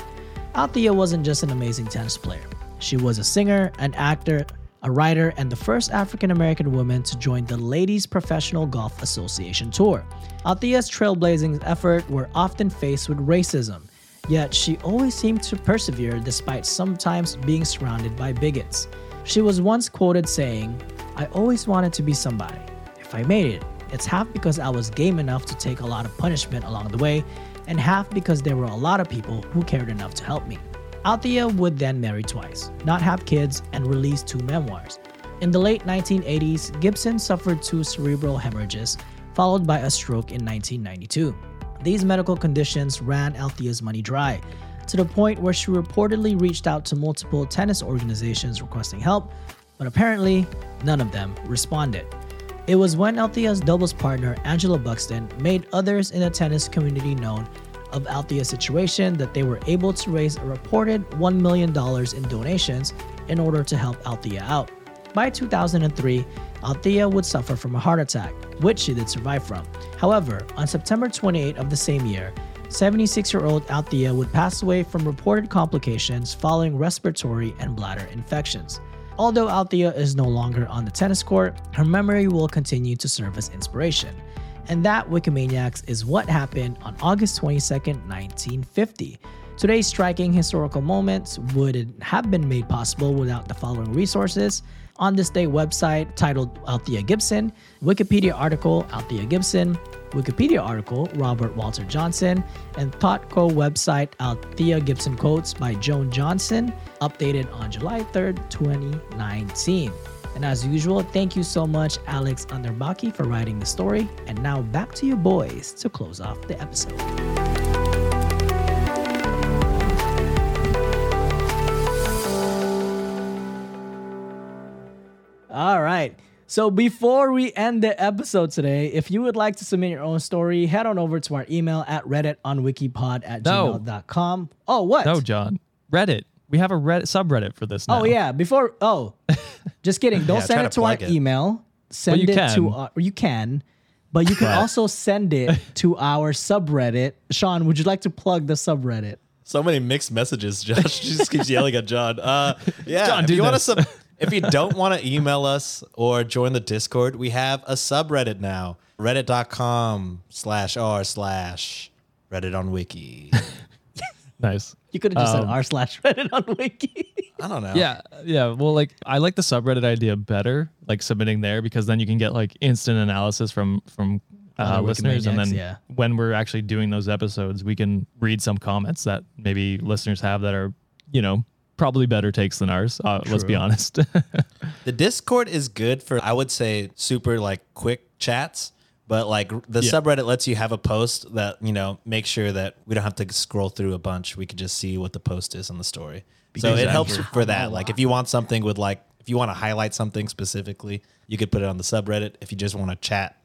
Althea wasn't just an amazing tennis player. She was a singer, an actor, a writer, and the first African-American woman to join the Ladies Professional Golf Association tour. Althea's trailblazing efforts were often faced with racism, yet she always seemed to persevere despite sometimes being surrounded by bigots. She was once quoted saying, "I always wanted to be somebody. If I made it, It's half because I was game enough to take a lot of punishment along the way, and half because there were a lot of people who cared enough to help me. Althea would then marry twice, not have kids, and release two memoirs. In the late nineteen eighties, Gibson suffered two cerebral hemorrhages, followed by a stroke in nineteen ninety-two. These medical conditions ran Althea's money dry, to the point where she reportedly reached out to multiple tennis organizations requesting help, but apparently none of them responded. It was when Althea's doubles partner, Angela Buxton, made others in the tennis community known of Althea's situation that they were able to raise a reported one million dollars in donations in order to help Althea out. By two thousand three, Althea would suffer from a heart attack, which she did survive from. However, on September twenty-eighth of the same year, seventy-six-year-old Althea would pass away from reported complications following respiratory and bladder infections. Although Althea is no longer on the tennis court, her memory will continue to serve as inspiration. And that, Wikimaniacs, is what happened on August twenty-second, nineteen fifty. Today's striking historical moments wouldn't have been made possible without the following resources. On This Day website titled Althea Gibson, Wikipedia article Althea Gibson, Wikipedia article Robert Walter Johnson, and ThoughtCo website Althea Gibson Quotes by Joan Johnson, updated on July third, twenty nineteen. And as usual, thank you so much, Alex Underbaki, for writing the story. And now back to you boys to close off the episode. All right. So before we end the episode today, if you would like to submit your own story, head on over to our email at reddit on wikipod at gmail dot com. Oh, what? No, John. Reddit. We have a Reddit subreddit for this now. Oh, yeah. Before... Oh, just kidding. Don't yeah, send it to, to our it. email. Send well, you it can. to... Our, you can. But you can also send it to our subreddit. Sean, would you like to plug the subreddit? So many mixed messages, Josh. She just keeps yelling at John. Uh, yeah. John, if do you want to... Sub- If you don't want to email us or join the Discord, we have a subreddit now. Reddit.com slash r slash Reddit on Wiki. Nice. You could have just um, said r slash Reddit on Wiki. I don't know. Yeah. Yeah. Well, like, I like the subreddit idea better, like submitting there, because then you can get like instant analysis from from uh, uh, listeners. And then yeah. when we're actually doing those episodes, we can read some comments that maybe listeners have that are, you know, probably better takes than ours. Uh, let's be honest. The Discord is good for, I would say, super like quick chats, but like the yeah. subreddit lets you have a post that, you know, make sure that we don't have to scroll through a bunch. We could just see what the post is on the story. Because so it helps for, for that. Like if you want something with like, if you want to highlight something specifically, you could put it on the subreddit. If you just want to chat,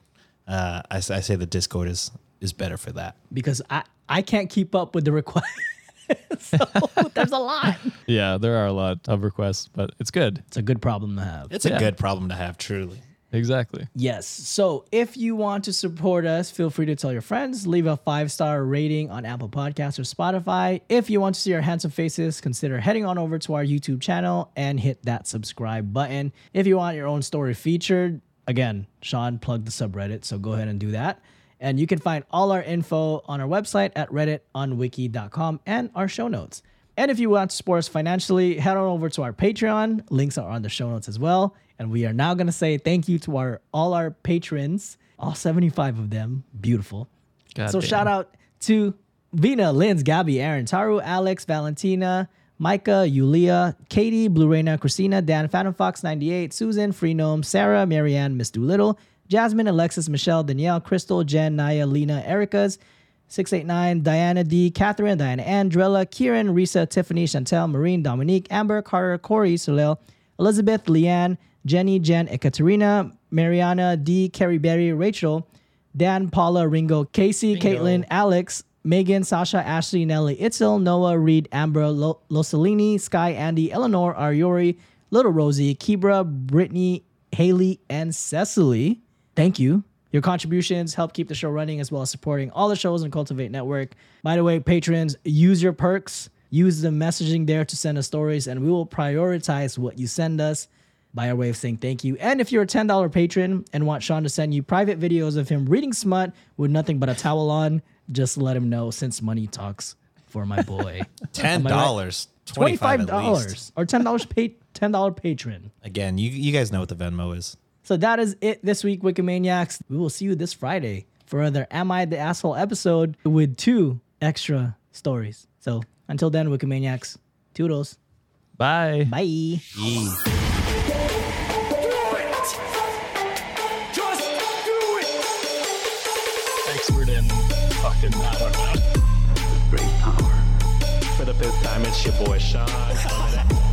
uh, I, I say the Discord is, is better for that. Because I, I can't keep up with the requirements. So there's a lot. Yeah, there are a lot of requests, but it's good. It's a good problem to have. It's yeah. a good problem to have, truly. Exactly. Yes. So if you want to support us, feel free to tell your friends. Leave a five-star rating on Apple Podcasts or Spotify. If you want to see our handsome faces, consider heading on over to our YouTube channel and hit that subscribe button. If you want your own story featured, again, Sean plugged the subreddit, so go ahead and do that. And you can find all our info on our website at reddit on wiki dot com and our show notes. And if you want to support us financially, head on over to our Patreon. Links are on the show notes as well. And we are now going to say thank you to our all our patrons, all seventy-five of them. Beautiful. God so damn. Shout out to Vina, Linz, Gabby, Aaron, Taru, Alex, Valentina, Micah, Yulia, Katie, Blurena, Christina, Dan, Phantom Fox ninety-eight, Susan, Freenome, Sarah, Marianne, Miss Doolittle, Jasmine, Alexis, Michelle, Danielle, Crystal, Jen, Naya, Lena, Erica's, six eighty-nine, Diana D, Catherine, Diana Andrella, Kieran, Risa, Tiffany, Chantel, Maureen, Dominique, Amber, Carter, Corey, Soleil, Elizabeth, Leanne, Jenny, Jen, Ekaterina, Mariana D, Carrie Berry, Rachel, Dan, Paula, Ringo, Casey, Bingo. Caitlin, Alex, Megan, Sasha, Ashley, Nelly, Itzel, Noah, Reed, Amber, Lo- Loselini, Sky, Andy, Eleanor, Ariori, Little Rosie, Kibra, Brittany, Haley, and Cecily. Thank you. Your contributions help keep the show running as well as supporting all the shows on Cultivate Network. By the way, patrons, use your perks. Use the messaging there to send us stories, and we will prioritize what you send us by our way of saying thank you. And if you're a ten dollars patron and want Sean to send you private videos of him reading smut with nothing but a towel on, just let him know, since money talks for my boy. ten dollars. Right? twenty-five dollars. Or ten dollars pa- ten dollars patron. Again, you, you guys know what the Venmo is. So that is it this week, Wikimaniacs. We will see you this Friday for another Am I the Asshole episode with two extra stories. So until then, Wikimaniacs, toodles. Bye. Bye. Jeez. Fucking matter, man. With great power. For the fifth time, it's your boy Sean.